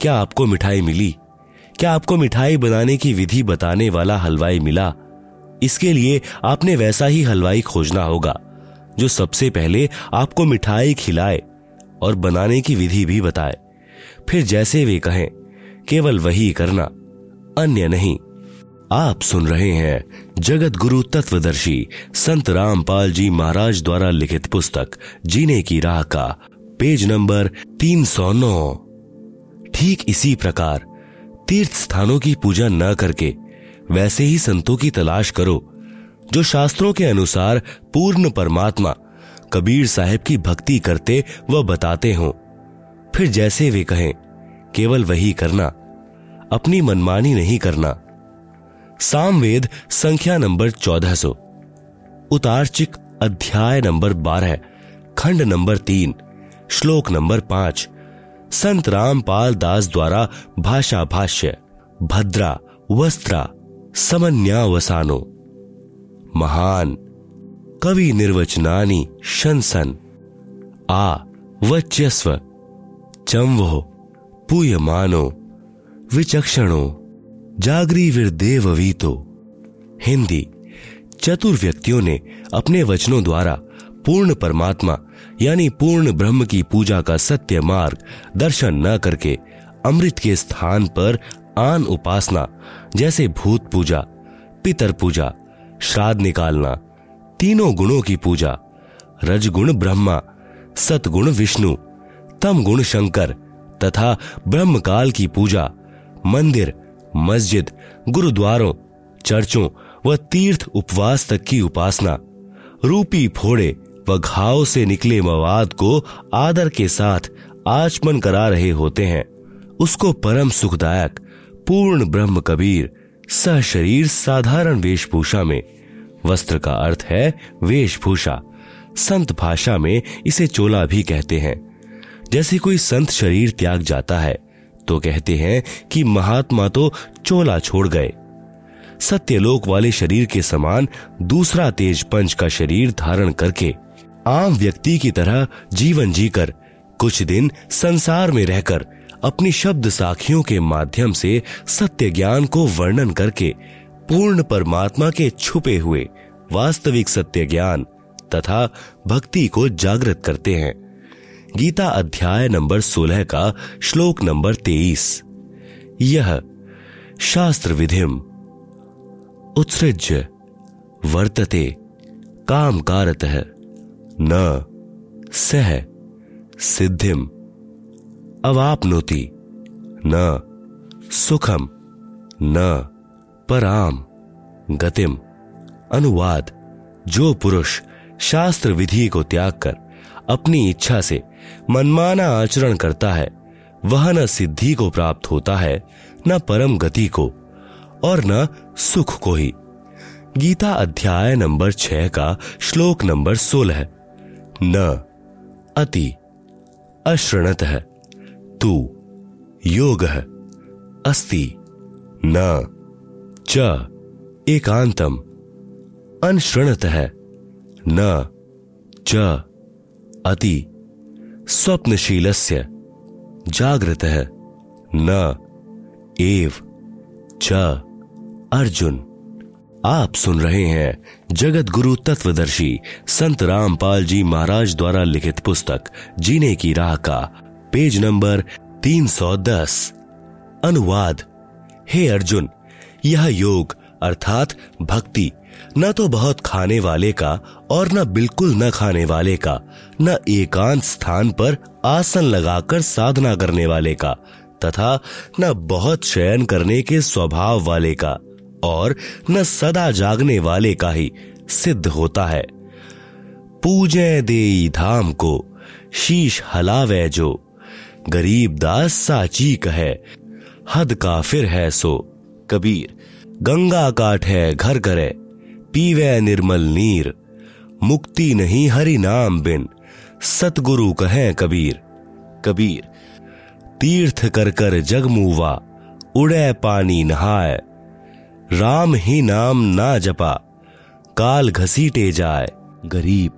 क्या आपको मिठाई मिली? क्या आपको मिठाई बनाने की विधि बताने वाला हलवाई मिला? इसके लिए आपने वैसा ही हलवाई खोजना होगा जो सबसे पहले आपको मिठाई खिलाए और बनाने की विधि भी बताए। फिर जैसे वे कहें केवल वही करना, अन्य नहीं। आप सुन रहे हैं जगत गुरु तत्वदर्शी संत रामपाल जी महाराज द्वारा लिखित पुस्तक जीने की राह का पेज नंबर तीन सौ नौ। ठीक इसी प्रकार तीर्थ स्थानों की पूजा न करके वैसे ही संतों की तलाश करो जो शास्त्रों के अनुसार पूर्ण परमात्मा कबीर साहिब की भक्ति करते व बताते हों। फिर जैसे वे कहें केवल वही करना, अपनी मनमानी नहीं करना। सामवेद संख्या नंबर चौदह सौ, उतार्चिक अध्याय नंबर बारह, खंड नंबर तीन, श्लोक नंबर पांच, संत रामपाल दास द्वारा भाषा भाष्य। भद्रा वस्त्रा समन्यावसानो, महान कवि निर्वचनानि शंसन आ वच्यस्व चंवो पूयमानो विचक्षणो जागरी विरदेववीतो। हिंदी चतुर व्यक्तियों ने अपने वचनों द्वारा पूर्ण परमात्मा यानी पूर्ण ब्रह्म की पूजा का सत्य मार्ग दर्शन न करके अमृत के स्थान पर आन उपासना जैसे भूत पूजा, पितर पूजा, श्राद्ध निकालना, तीनों गुणों की पूजा, रजगुण ब्रह्मा, सतगुण विष्णु, तम गुण शंकर तथा ब्रह्मकाल की पूजा मंदिर, मस्जिद, गुरुद्वारों, चर्चों व तीर्थ उपवास तक की उपासना, रूपी फोड़े व घाव से निकले मवाद को आदर के साथ आचमन करा रहे होते हैं, उसको परम सुखदायक पूर्ण ब्रह्म कबीर सहशरीर साधारण वेशभूषा में, वस्त्र का अर्थ है वेशभूषा, संत भाषा में इसे चोला भी कहते हैं। जैसे कोई संत शरीर त्याग जाता है तो कहते हैं कि महात्मा तो चोला छोड़ गए। सत्यलोक वाले शरीर के समान दूसरा तेज पंच का शरीर धारण करके आम व्यक्ति की तरह जीवन जीकर कुछ दिन संसार में रहकर अपनी शब्द साखियों के माध्यम से सत्य ज्ञान को वर्णन करके पूर्ण परमात्मा के छुपे हुए वास्तविक सत्य ज्ञान तथा भक्ति को जागृत करते हैं। गीता अध्याय नंबर सोलह का श्लोक नंबर तेईस। यह शास्त्र विधिम उत्सृज्य वर्तते काम कारतः न सह सिद्धिम अवापनोति न सुखम न पराम गतिम। अनुवाद: जो पुरुष शास्त्र विधि को त्याग कर अपनी इच्छा से मनमाना आचरण करता है वह न सिद्धि को प्राप्त होता है, न परम गति को और न सुख को ही। गीता अध्याय नंबर छह का श्लोक नंबर सोलह। न अति अश्रणत है तू योग है अस्ति न च एकांतम अनश्रणत है न च अति स्वप्नशीलस्य जागृत है न एव च अर्जुन। आप सुन रहे हैं जगत गुरु तत्वदर्शी संत रामपाल जी महाराज द्वारा लिखित पुस्तक जीने की राह का पेज नंबर तीन सौ दस। अनुवाद: हे अर्जुन, यह योग अर्थात भक्ति न तो बहुत खाने वाले का और न बिल्कुल न खाने वाले का, न एकांत स्थान पर आसन लगाकर साधना करने वाले का तथा न बहुत शयन करने के स्वभाव वाले का और न सदा जागने वाले का ही सिद्ध होता है। पूजे देई धाम को शीश हलावे जो, गरीब दास साची कहे हद काफिर है सो। कबीर: गंगा काठे घर करे पीवे निर्मल नीर, मुक्ति नहीं हरि नाम बिन सतगुरु कहे कबीर। कबीर: तीर्थ कर कर जगमुवा उड़े पानी नहाए, राम ही नाम ना जपा काल घसीटे जाए। गरीब: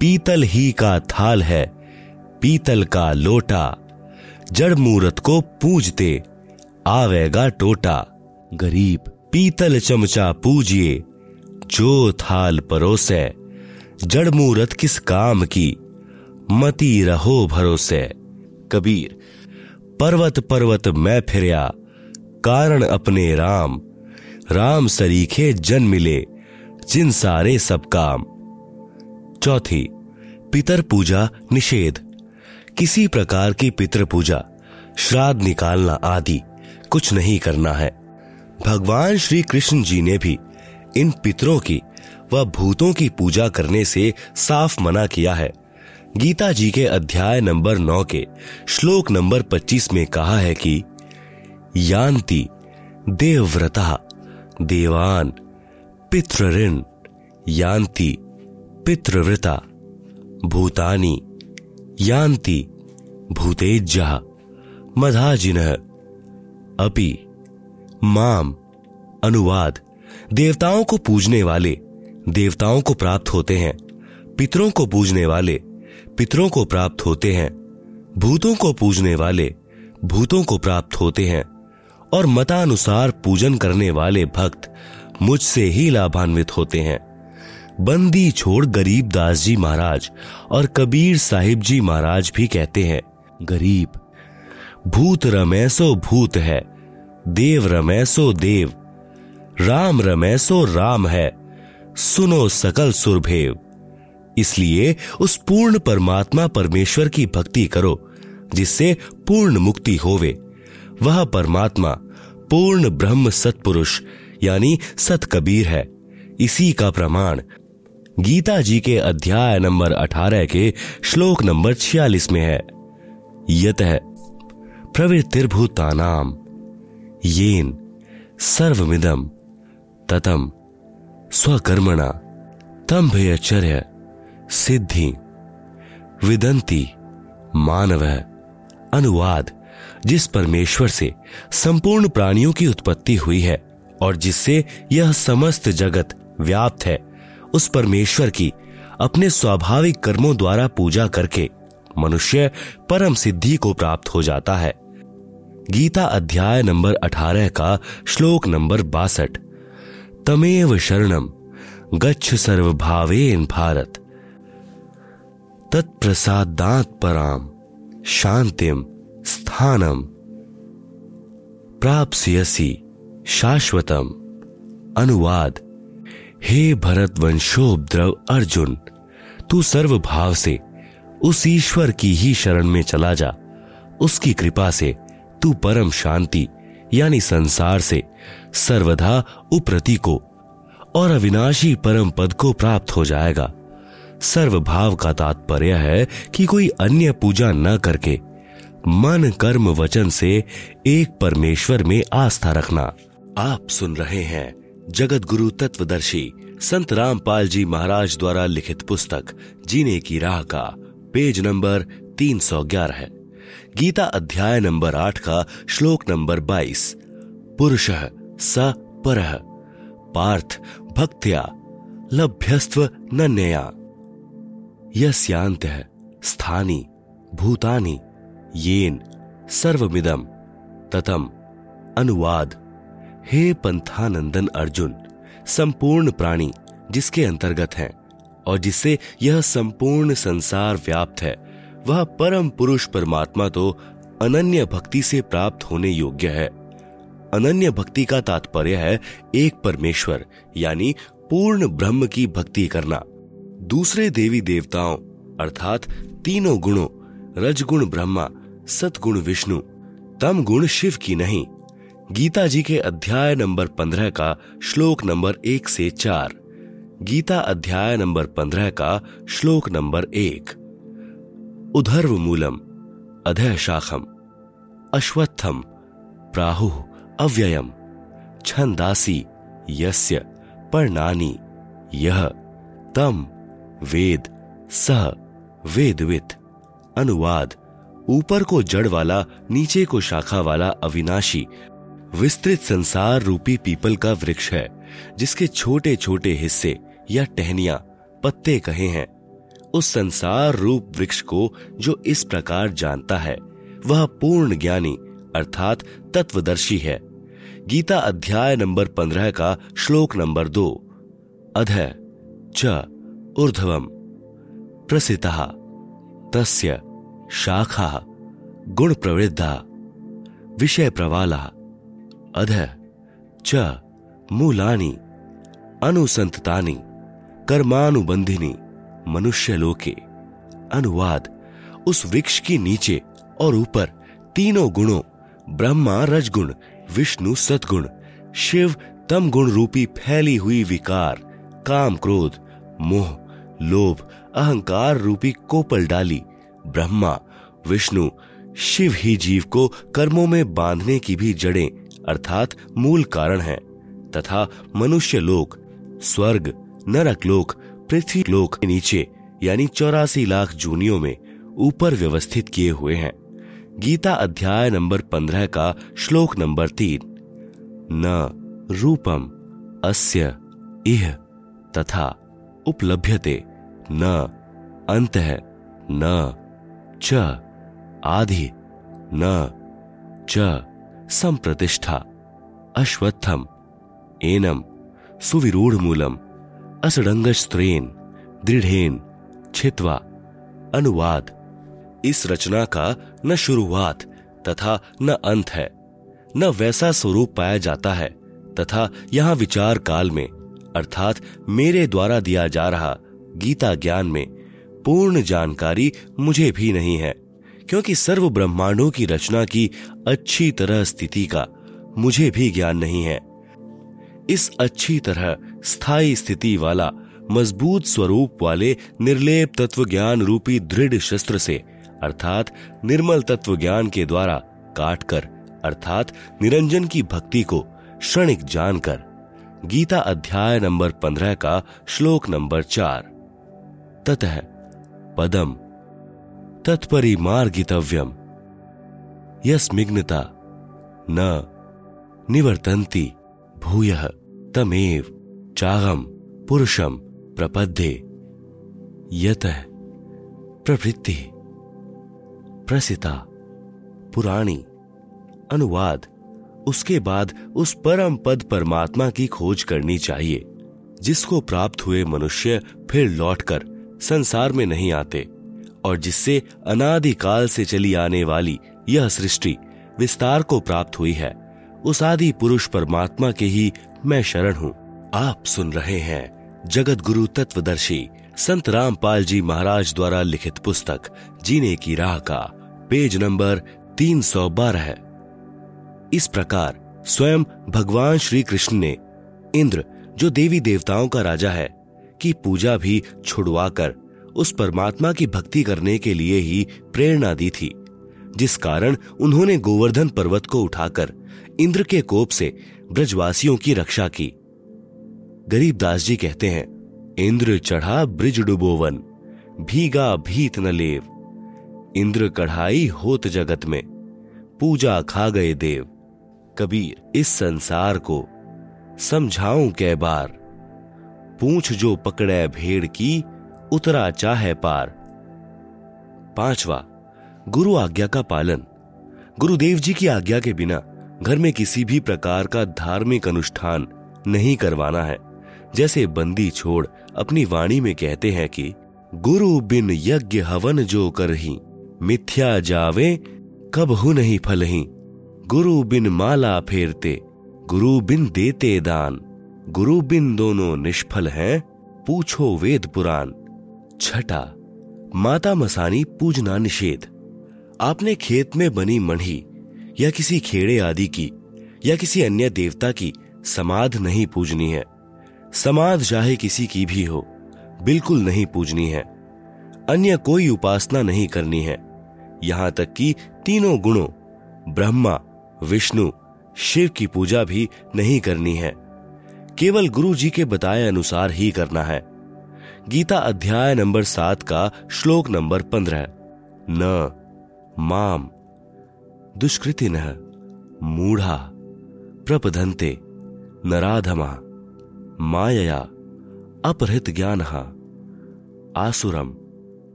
पीतल ही का थाल है पीतल का लोटा, जड़ मूरत को पूजते आवेगा टोटा। गरीब: पीतल चमचा पूजिए जो थाल परोसे, जड़ मूरत किस काम की मती रहो भरोसे। कबीर: पर्वत पर्वत मैं फिरया कारण अपने राम, राम सरीखे जन मिले जिन सारे सब काम। चौथी: पितर पूजा निषेध। किसी प्रकार की पितर पूजा, श्राद्ध निकालना आदि कुछ नहीं करना है। भगवान श्री कृष्ण जी ने भी इन पितरों की व भूतों की पूजा करने से साफ मना किया है। गीता जी के अध्याय नंबर नौ के श्लोक नंबर पच्चीस में कहा है कि यान्ति देवव्रता देवान पितृऋण यान्ति पितृव्रता, भूतानि यान्ति भूतेज्यः मदाजिनः अपि माम। अनुवाद: देवताओं को पूजने वाले देवताओं को प्राप्त होते हैं, पितरों को पूजने वाले पितरों को प्राप्त होते हैं, भूतों को पूजने वाले भूतों को प्राप्त होते हैं और मतानुसार पूजन करने वाले भक्त मुझसे ही लाभान्वित होते हैं। बंदी छोड़ गरीब दास जी महाराज और कबीर साहिब जी महाराज भी कहते हैं, गरीब भूत रमे सो भूत है, देव रमे सो देव, राम रमे सो राम है, सुनो सकल सुरभेव। इसलिए उस पूर्ण परमात्मा परमेश्वर की भक्ति करो जिससे पूर्ण मुक्ति होवे। वह परमात्मा पूर्ण ब्रह्म सत्पुरुष यानी सत कबीर है। इसी का प्रमाण गीता जी के अध्याय नंबर अठारह के श्लोक नंबर छियालीस में है, यतः प्रवृत्तिर्भूतानाम येन सर्वमिदं ततम स्वकर्मणा तम्भ्यचर्य सिद्धि विदंती मानवः। अनुवाद, जिस परमेश्वर से संपूर्ण प्राणियों की उत्पत्ति हुई है और जिससे यह समस्त जगत व्याप्त है, उस परमेश्वर की अपने स्वाभाविक कर्मों द्वारा पूजा करके मनुष्य परम सिद्धि को प्राप्त हो जाता है। गीता अध्याय नंबर अठारह का श्लोक नंबर बासठ, तमेव शरणम गच्छ सर्वभावेन भारत तत्प्रसादात् पराम शांतिम स्थानम प्राप्स्यसि शाश्वतम। अनुवाद, हे भरत वंशोद्भव अर्जुन, तू सर्व भाव से उस ईश्वर की ही शरण में चला जा, उसकी कृपा से तू परम शांति यानी संसार से सर्वदा उप्रति को और अविनाशी परम पद को प्राप्त हो जाएगा। सर्व भाव का तात्पर्य है कि कोई अन्य पूजा न करके मन कर्म वचन से एक परमेश्वर में आस्था रखना। आप सुन रहे हैं जगत गुरु तत्वदर्शी संत रामपाल जी महाराज द्वारा लिखित पुस्तक जीने की राह का पेज नंबर तीन सौ ग्यारह, गीता अध्याय नंबर आठ का श्लोक नंबर बाईस, पुरुषः स परः पार्थ भक्त्या लभ्यस्त्व नन्यया यस्यांतः स्थानी भूतानि येन सर्वमिदं ततम। अनुवाद, हे पंथानंदन अर्जुन, संपूर्ण प्राणी जिसके अंतर्गत हैं और जिससे यह संपूर्ण संसार व्याप्त है, वह परम पुरुष परमात्मा तो अनन्य भक्ति से प्राप्त होने योग्य है। अनन्य भक्ति का तात्पर्य है एक परमेश्वर यानी पूर्ण ब्रह्म की भक्ति करना। दूसरे देवी देवताओं अर्थात तीनों गुणों रजगुण ब्रह्मा, सतगुण विष्णु, तम गुण शिव की नहीं। गीता जी के अध्याय नंबर पंद्रह का श्लोक नंबर एक से चार, गीता अध्याय नंबर पंद्रह का श्लोक नंबर एक, उधर्व मूलम अधय शाखम अश्वत्थम प्राहु अव्ययम छंदासी यस्य पर्णानि यह तम वेद सह वेदवित। अनुवाद, ऊपर को जड़ वाला, नीचे को शाखा वाला अविनाशी विस्तृत संसार रूपी पीपल का वृक्ष है, जिसके छोटे छोटे हिस्से या टहनियां पत्ते कहे हैं। उस संसार रूप वृक्ष को जो इस प्रकार जानता है, वह पूर्ण ज्ञानी अर्थात तत्वदर्शी है। गीता अध्याय नंबर पंद्रह का श्लोक नंबर दो, अधः च ऊर्ध्वम् प्रसितः तस्य शाखा गुण प्रवृद्धा विषय प्रवाला अधः च मूलानि अनुसंततानि कर्मानुबंधिनी मनुष्यलोके। अनुवाद, उस वृक्ष की नीचे और ऊपर तीनों गुणों ब्रह्मा रजगुण, विष्णु सतगुण, शिव तम गुण रूपी फैली हुई विकार काम क्रोध मोह लोभ अहंकार रूपी कोपल डाली ब्रह्मा विष्णु शिव ही जीव को कर्मों में बांधने की भी जड़ें अर्थात मूल कारण है, तथा मनुष्य लोक स्वर्ग नरक लोक पृथ्वी लोक नीचे यानी चौरासी लाख जूनियों में ऊपर व्यवस्थित किए हुए हैं। गीता अध्याय नंबर पंद्रह का श्लोक नंबर तीन, न रूपम अस्य इह तथा उपलभ्यते न अंतः न च आदि न च संप्रतिष्ठा अश्वत्थम एनम सुविरूढ़ मूलम असडंगस्त्रेन दृढ़ेन छित्वा। अनुवाद। इस रचना का न शुरुआत तथा न अंत है, न वैसा स्वरूप पाया जाता है तथा यहाँ विचार काल में अर्थात मेरे द्वारा दिया जा रहा गीता ज्ञान में पूर्ण जानकारी मुझे भी नहीं है, क्योंकि सर्व ब्रह्मांडों की रचना की अच्छी तरह स्थिति का मुझे भी ज्ञान नहीं है। इस अच्छी तरह स्थायी स्थिति वाला मजबूत स्वरूप वाले निर्लेप तत्व ज्ञान रूपी दृढ़ शस्त्र से अर्थात निर्मल तत्व ज्ञान के द्वारा काटकर अर्थात निरंजन की भक्ति को क्षणिक जानकर। गीता अध्याय नंबर पंद्रह का श्लोक नंबर चार। ततः पदम तत्परि मार्गितव्यम यस्मिग्नता न निवर्तन्ति भूयः तमेव चाहम पुरुषम प्रपद्ये यतः प्रवृत्ति प्रसिता पुराणी। अनुवाद। उसके बाद उस परम पद परमात्मा की खोज करनी चाहिए जिसको प्राप्त हुए मनुष्य फिर लौटकर संसार में नहीं आते और जिससे अनादिकाल से चली आने वाली यह सृष्टि विस्तार को प्राप्त हुई है। उस आदि पुरुष परमात्मा के ही मैं शरण हूँ। आप सुन रहे हैं जगत गुरु तत्वदर्शी संत रामपाल जी महाराज द्वारा लिखित पुस्तक जीने की राह का पेज नंबर तीन सौ बारह है। इस प्रकार स्वयं भगवान श्री कृष्ण ने इंद्र जो देवी देवताओं का राजा है की पूजा भी छुड़वाकर उस परमात्मा की भक्ति करने के लिए ही प्रेरणा दी थी, जिस कारण उन्होंने गोवर्धन पर्वत को उठाकर इंद्र के कोप से ब्रजवासियों की रक्षा की। गरीब दास जी कहते हैं, इंद्र चढ़ा ब्रिज डुबोवन भीगा भीत न लेव, इंद्र कढ़ाई होत जगत में पूजा खा गए देव। कबीर। इस संसार को समझाऊं कै बार, पूंछ जो पकड़े भेड़ की उतरा चाहे पार। पांचवा, गुरु आज्ञा का पालन। गुरुदेव जी की आज्ञा के बिना घर में किसी भी प्रकार का धार्मिक अनुष्ठान नहीं करवाना है। जैसे बंदी छोड़ अपनी वाणी में कहते हैं कि गुरु बिन यज्ञ हवन जो करही, मिथ्या जावे कबहु नहीं फलही। गुरु बिन माला फेरते, गुरु बिन देते दान, गुरु बिन दोनों निष्फल हैं, पूछो वेद पुराण। छठा, माता मसानी पूजना निषेध। आपने खेत में बनी मणि या किसी खेड़े आदि की या किसी अन्य देवता की समाध नहीं पूजनी है। समाध चाहे किसी की भी हो, बिल्कुल नहीं पूजनी है। अन्य कोई उपासना नहीं करनी है। यहाँ तक कि तीनों गुणों ब्रह्मा विष्णु शिव की पूजा भी नहीं करनी है। केवल गुरु जी के बताए अनुसार ही करना है। गीता अध्याय नंबर सात का श्लोक नंबर पंद्रह। न माम दुष्कृति न मूढ़ा प्रपदन्ते नराधमा मायया अपहृत ज्ञानः आसुरम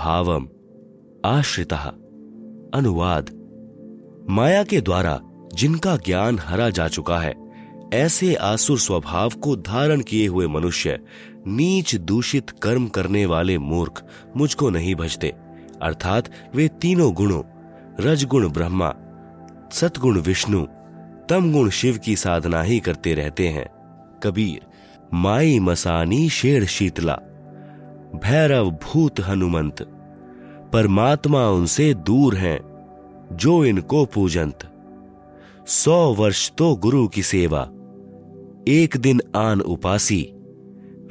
भावम आश्रितः। अनुवाद। माया के द्वारा जिनका ज्ञान हरा जा चुका है, ऐसे आसुर स्वभाव को धारण किए हुए मनुष्य नीच दूषित कर्म करने वाले मूर्ख मुझको नहीं भजते, अर्थात वे तीनों गुणों रजगुण ब्रह्मा, सतगुण विष्णु, तमगुण शिव की साधना ही करते रहते हैं। कबीर। माई मसानी शेर शीतला भैरव भूत हनुमंत, परमात्मा उनसे दूर हैं जो इनको पूजंत। सौ वर्ष तो गुरु की सेवा, एक दिन आन उपासी,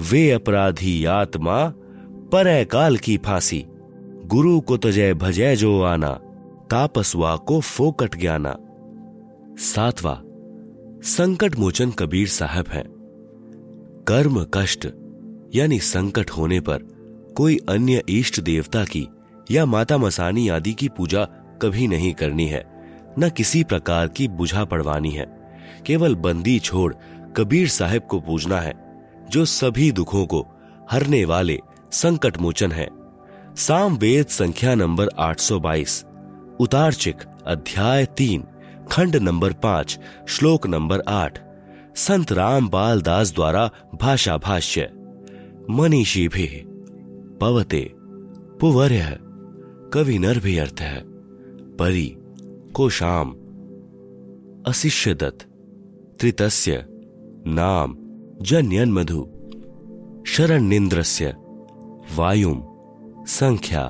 वे अपराधी आत्मा परै काल की फांसी। गुरु को तजय भजय जो आना, तापसवा को फोकट ज्ञाना। सातवा, संकट मोचन कबीर साहब हैं। कर्म कष्ट यानी संकट होने पर कोई अन्य इष्ट देवता की या माता मसानी आदि की पूजा कभी नहीं करनी है, न किसी प्रकार की बुझा पड़वानी है। केवल बंदी छोड़ कबीर साहब को पूजना है, जो सभी दुखों को हरने वाले संकट मोचन है। सामवेद संख्या नंबर आठ सौ बाईस, उतार्चिक अध्याय तीन, खंड नंबर पांच, श्लोक नंबर आठ, संत रामपाल दास द्वारा भाषा भाष्य। मनीषी भी पवते पुवर्य कविनर भी अर्थ है परी को शाम अशिष्यदत त्रितस्य नाम जन्यन मधु शरणनिंद्रस्य वायुम संख्या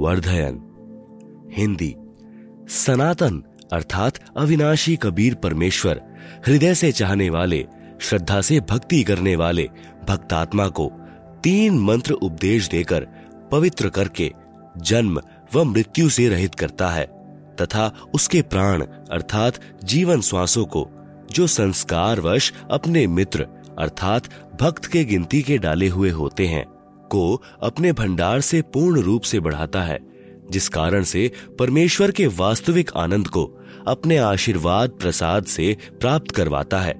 वर्धयन। हिंदी। सनातन अर्थात अविनाशी कबीर परमेश्वर हृदय से चाहने वाले, श्रद्धा से भक्ति करने वाले भक्तात्मा को तीन मंत्र उपदेश देकर पवित्र करके जन्म व मृत्यु से रहित करता है तथा उसके प्राण अर्थात जीवन श्वासों को जो संस्कारवश अपने मित्र अर्थात भक्त के गिनती के डाले हुए होते हैं को अपने भंडार से पूर्ण रूप से बढ़ाता है, जिस कारण से परमेश्वर के वास्तविक आनंद को अपने आशीर्वाद प्रसाद से प्राप्त करवाता है।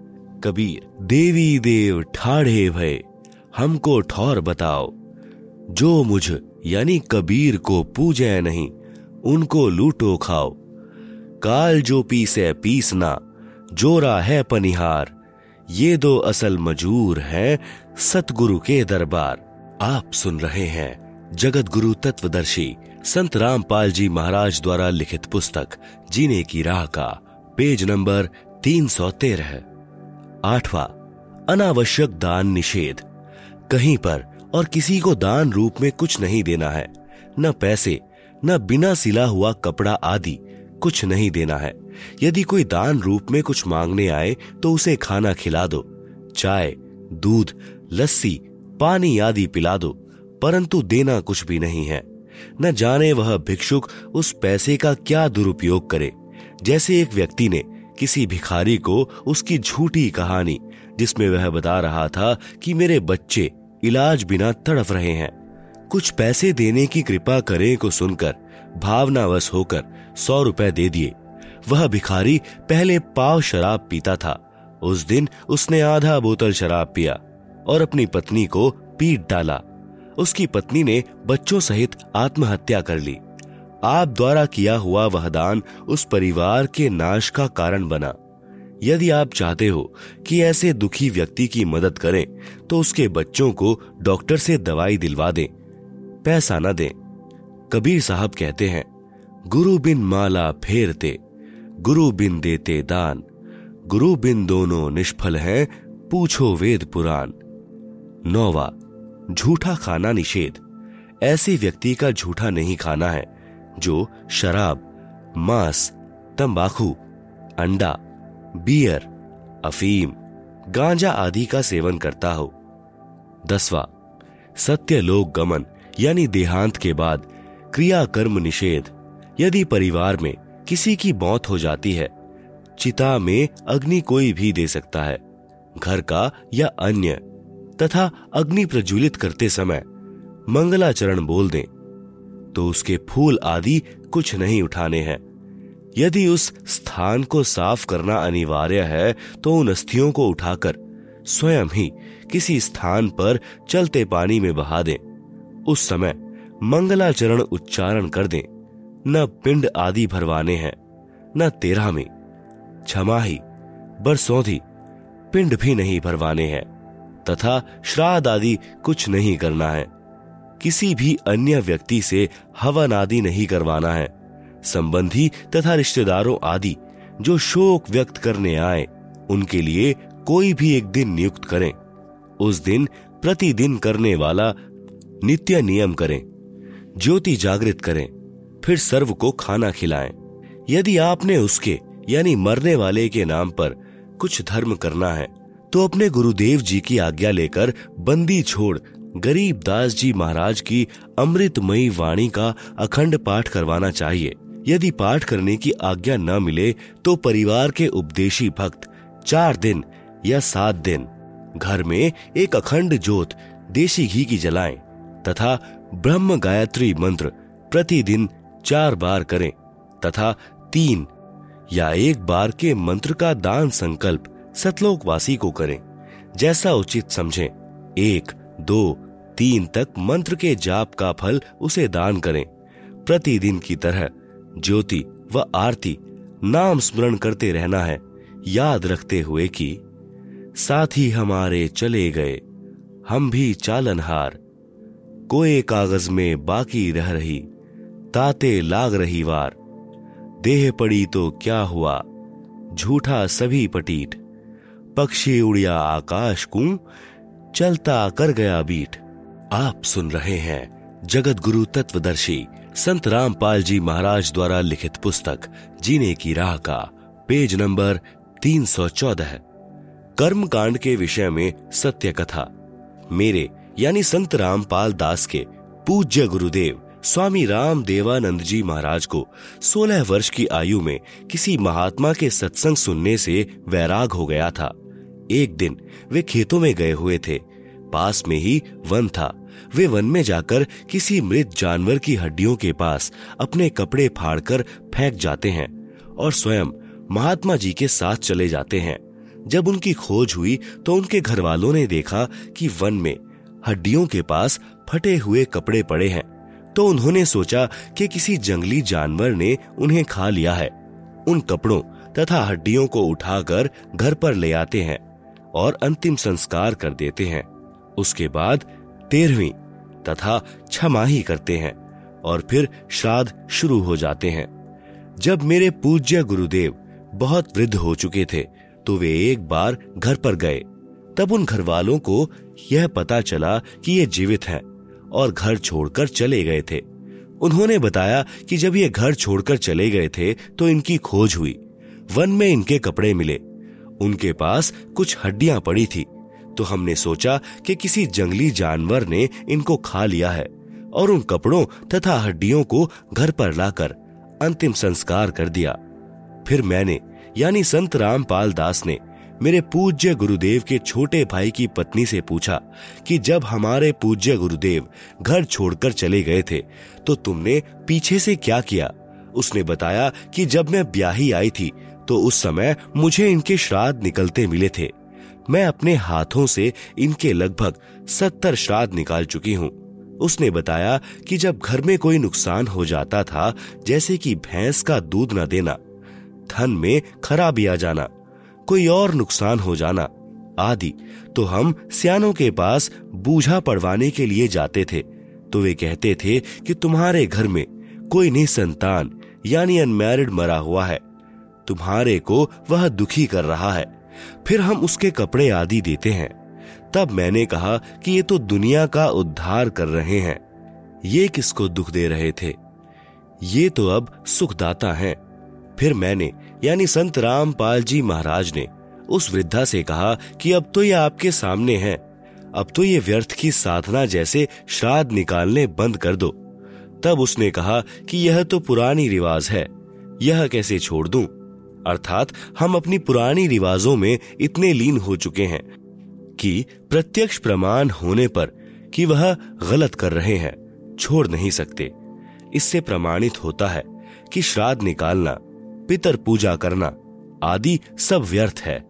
कबीर। देवी देव ठाढ़े भय हमको ठौर बताओ, जो मुझ यानी कबीर को पूजे नहीं उनको लूटो खाओ। काल जो पीसे पीसना जोरा है पनिहार, ये दो असल मजूर हैं सतगुरु के दरबार। आप सुन रहे हैं जगत गुरु तत्वदर्शी संत रामपाल जी महाराज द्वारा लिखित पुस्तक जीने की राह का पेज नंबर तीन सौ तेरह। आठवां, अनावश्यक दान निषेध। कहीं पर और किसी को दान रूप में कुछ नहीं देना है, न पैसे न बिना सिला हुआ कपड़ा आदि कुछ नहीं देना है। यदि कोई दान रूप में कुछ मांगने आए तो उसे खाना खिला दो, चाय दूध लस्सी पानी आदि पिला दो, परंतु देना कुछ भी नहीं है। न जाने वह भिक्षुक उस पैसे का क्या दुरुपयोग करे। जैसे एक व्यक्ति ने किसी भिखारी को उसकी झूठी कहानी, जिसमें वह बता रहा था कि मेरे बच्चे इलाज बिना तड़फ रहे हैं, कुछ पैसे देने की कृपा करे को सुनकर भावनावश होकर सौ रुपए दे दिए। वह भिखारी पहले पाव शराब पीता था, उस दिन उसने आधा बोतल शराब पिया और अपनी पत्नी को पीट डाला। उसकी पत्नी ने बच्चों सहित आत्महत्या कर ली। आप द्वारा किया हुआ वह दान उस परिवार के नाश का कारण बना। यदि आप चाहते हो कि ऐसे दुखी व्यक्ति की मदद करें तो उसके बच्चों को डॉक्टर से दवाई दिलवा दें, पैसा न दें। कबीर साहब कहते हैं, गुरु बिन माला फेरते, गुरु बिन देते दान, गुरु बिन दोनों निष्फल हैं पूछो वेद पुराण। नौवा, झूठा खाना निषेध। ऐसे व्यक्ति का झूठा नहीं खाना है जो शराब मांस तंबाकू अंडा बियर अफीम गांजा आदि का सेवन करता हो। दसवां, सत्यलोक गमन यानी देहांत के बाद क्रिया कर्म निषेध। यदि परिवार में किसी की मौत हो जाती है, चिता में अग्नि कोई भी दे सकता है, घर का या अन्य, तथा अग्नि प्रज्वलित करते समय मंगलाचरण बोल दें तो उसके फूल आदि कुछ नहीं उठाने हैं। यदि उस स्थान को साफ करना अनिवार्य है तो उन अस्थियों को उठाकर स्वयं ही किसी स्थान पर चलते पानी में बहा दें। उस समय मंगलाचरण उच्चारण कर दें। न पिंड आदि भरवाने हैं, न तेरहवीं छमाही बरसौधी पिंड भी नहीं भरवाने हैं तथा श्राद्ध आदि कुछ नहीं करना है। किसी भी अन्य व्यक्ति से हवन आदि नहीं करवाना है। संबंधी तथा रिश्तेदारों आदि जो शोक व्यक्त करने आए उनके लिए कोई भी एक दिन नियुक्त करें। उस दिन प्रतिदिन करने वाला नित्य नियम करें। ज्योति जागृत करें, फिर सर्व को खाना खिलाएं। यदि आपने उसके यानी मरने वाले के नाम पर कुछ धर्म करना है तो अपने गुरुदेव जी की आज्ञा लेकर बंदी छोड़ गरीब दास जी महाराज की अमृतमयी वाणी का अखंड पाठ करवाना चाहिए। यदि पाठ करने की आज्ञा न मिले तो परिवार के उपदेशी भक्त चार दिन या सात दिन घर में एक अखंड ज्योत देशी घी की जलाएं तथा ब्रह्म गायत्री मंत्र प्रतिदिन चार बार करें तथा तीन या एक बार के मंत्र का दान संकल्प सतलोकवासी को करें। जैसा उचित समझें। एक, दो, तीन तक मंत्र के जाप का फल उसे दान करें। प्रतिदिन की तरह ज्योति व आरती नाम स्मरण करते रहना है, याद रखते हुए कि साथी हमारे चले गए, हम भी चालनहार। कोए कागज में बाकी रह रही, ताते लाग रही वार। देह पड़ी तो क्या हुआ, झूठा सभी पटीट। पक्षी उड़िया आकाश को, चलता कर गया बीट। आप सुन रहे हैं जगत गुरु तत्वदर्शी संत रामपाल जी महाराज द्वारा लिखित पुस्तक जीने की राह का पेज नंबर तीन सौ चौदह। कर्म कांड के विषय में सत्य कथा। मेरे यानी संत रामपाल दास के पूज्य गुरुदेव स्वामी राम देवानंद जी महाराज को सोलह वर्ष की आयु में किसी महात्मा के सत्संग सुनने से वैराग हो गया था। एक दिन वे खेतों में गए हुए थे। पास में ही वन था। वे वन में जाकर किसी मृत जानवर की हड्डियों के पास अपने कपड़े फाड़कर फेंक जाते हैं और स्वयं महात्मा जी के साथ चले जाते हैं। जब उनकी खोज हुई तो उनके घर वालों ने देखा कि वन में हड्डियों के पास फटे हुए कपड़े पड़े हैं, तो उन्होंने सोचा कि किसी जंगली जानवर ने उन्हें खा लिया है। उन कपड़ों तथा हड्डियों को उठाकर घर पर ले आते हैं और अंतिम संस्कार कर देते हैं। उसके बाद तेरहवीं तथा छमाही करते हैं और फिर श्राद्ध शुरू हो जाते हैं। जब मेरे पूज्य गुरुदेव बहुत वृद्ध हो चुके थे तो वे एक बार घर पर गए। तब उन घरवालों को यह पता चला कि ये जीवित हैं और घर छोड़कर चले गए थे। उन्होंने बताया कि जब ये घर छोड़कर चले गए थे तो इनकी खोज हुई। वन में इनके कपड़े मिले, उनके पास कुछ हड्डियां पड़ी थी, तो हमने सोचा कि किसी जंगली जानवर ने इनको खा लिया है और उन कपड़ों तथा हड्डियों को घर पर लाकर अंतिम संस्कार कर दिया। फिर मैंने यानी संत रामपाल दास ने मेरे पूज्य गुरुदेव के छोटे भाई की पत्नी से पूछा कि जब हमारे पूज्य गुरुदेव घर छोड़कर चले गए थे तो तुमने पीछे से क्या किया। उसने बताया कि जब मैं ब्याही आई थी तो उस समय मुझे इनके श्राद्ध निकलते मिले थे। मैं अपने हाथों से इनके लगभग सत्तर श्राद्ध निकाल चुकी हूँ। उसने बताया कि जब घर में कोई नुकसान हो जाता था, जैसे कि भैंस का दूध न देना, धन में खराबी आ जाना, कोई और नुकसान हो जाना आदि, तो हम सियानों के पास बूझा पड़वाने के लिए जाते थे तो वे कहते थे कि तुम्हारे घर में कोई निसंतान यानी अनमैरिड मरा हुआ है, तुम्हारे को वह दुखी कर रहा है, फिर हम उसके कपड़े आदि देते हैं। तब मैंने कहा कि ये तो दुनिया का उद्धार कर रहे हैं, ये किसको दुख दे रहे थे, ये तो अब सुखदाता हैं। फिर मैंने यानी संत रामपाल जी महाराज ने उस वृद्धा से कहा कि अब तो ये आपके सामने हैं, अब तो ये व्यर्थ की साधना जैसे श्राद्ध निकालने बंद कर दो। तब उसने कहा कि यह तो पुरानी रिवाज है, यह कैसे छोड़ दूं, अर्थात हम अपनी पुरानी रिवाजों में इतने लीन हो चुके हैं कि प्रत्यक्ष प्रमाण होने पर कि वह गलत कर रहे हैं छोड़ नहीं सकते। इससे प्रमाणित होता है कि श्राद्ध निकालना, पितर पूजा करना आदि सब व्यर्थ है।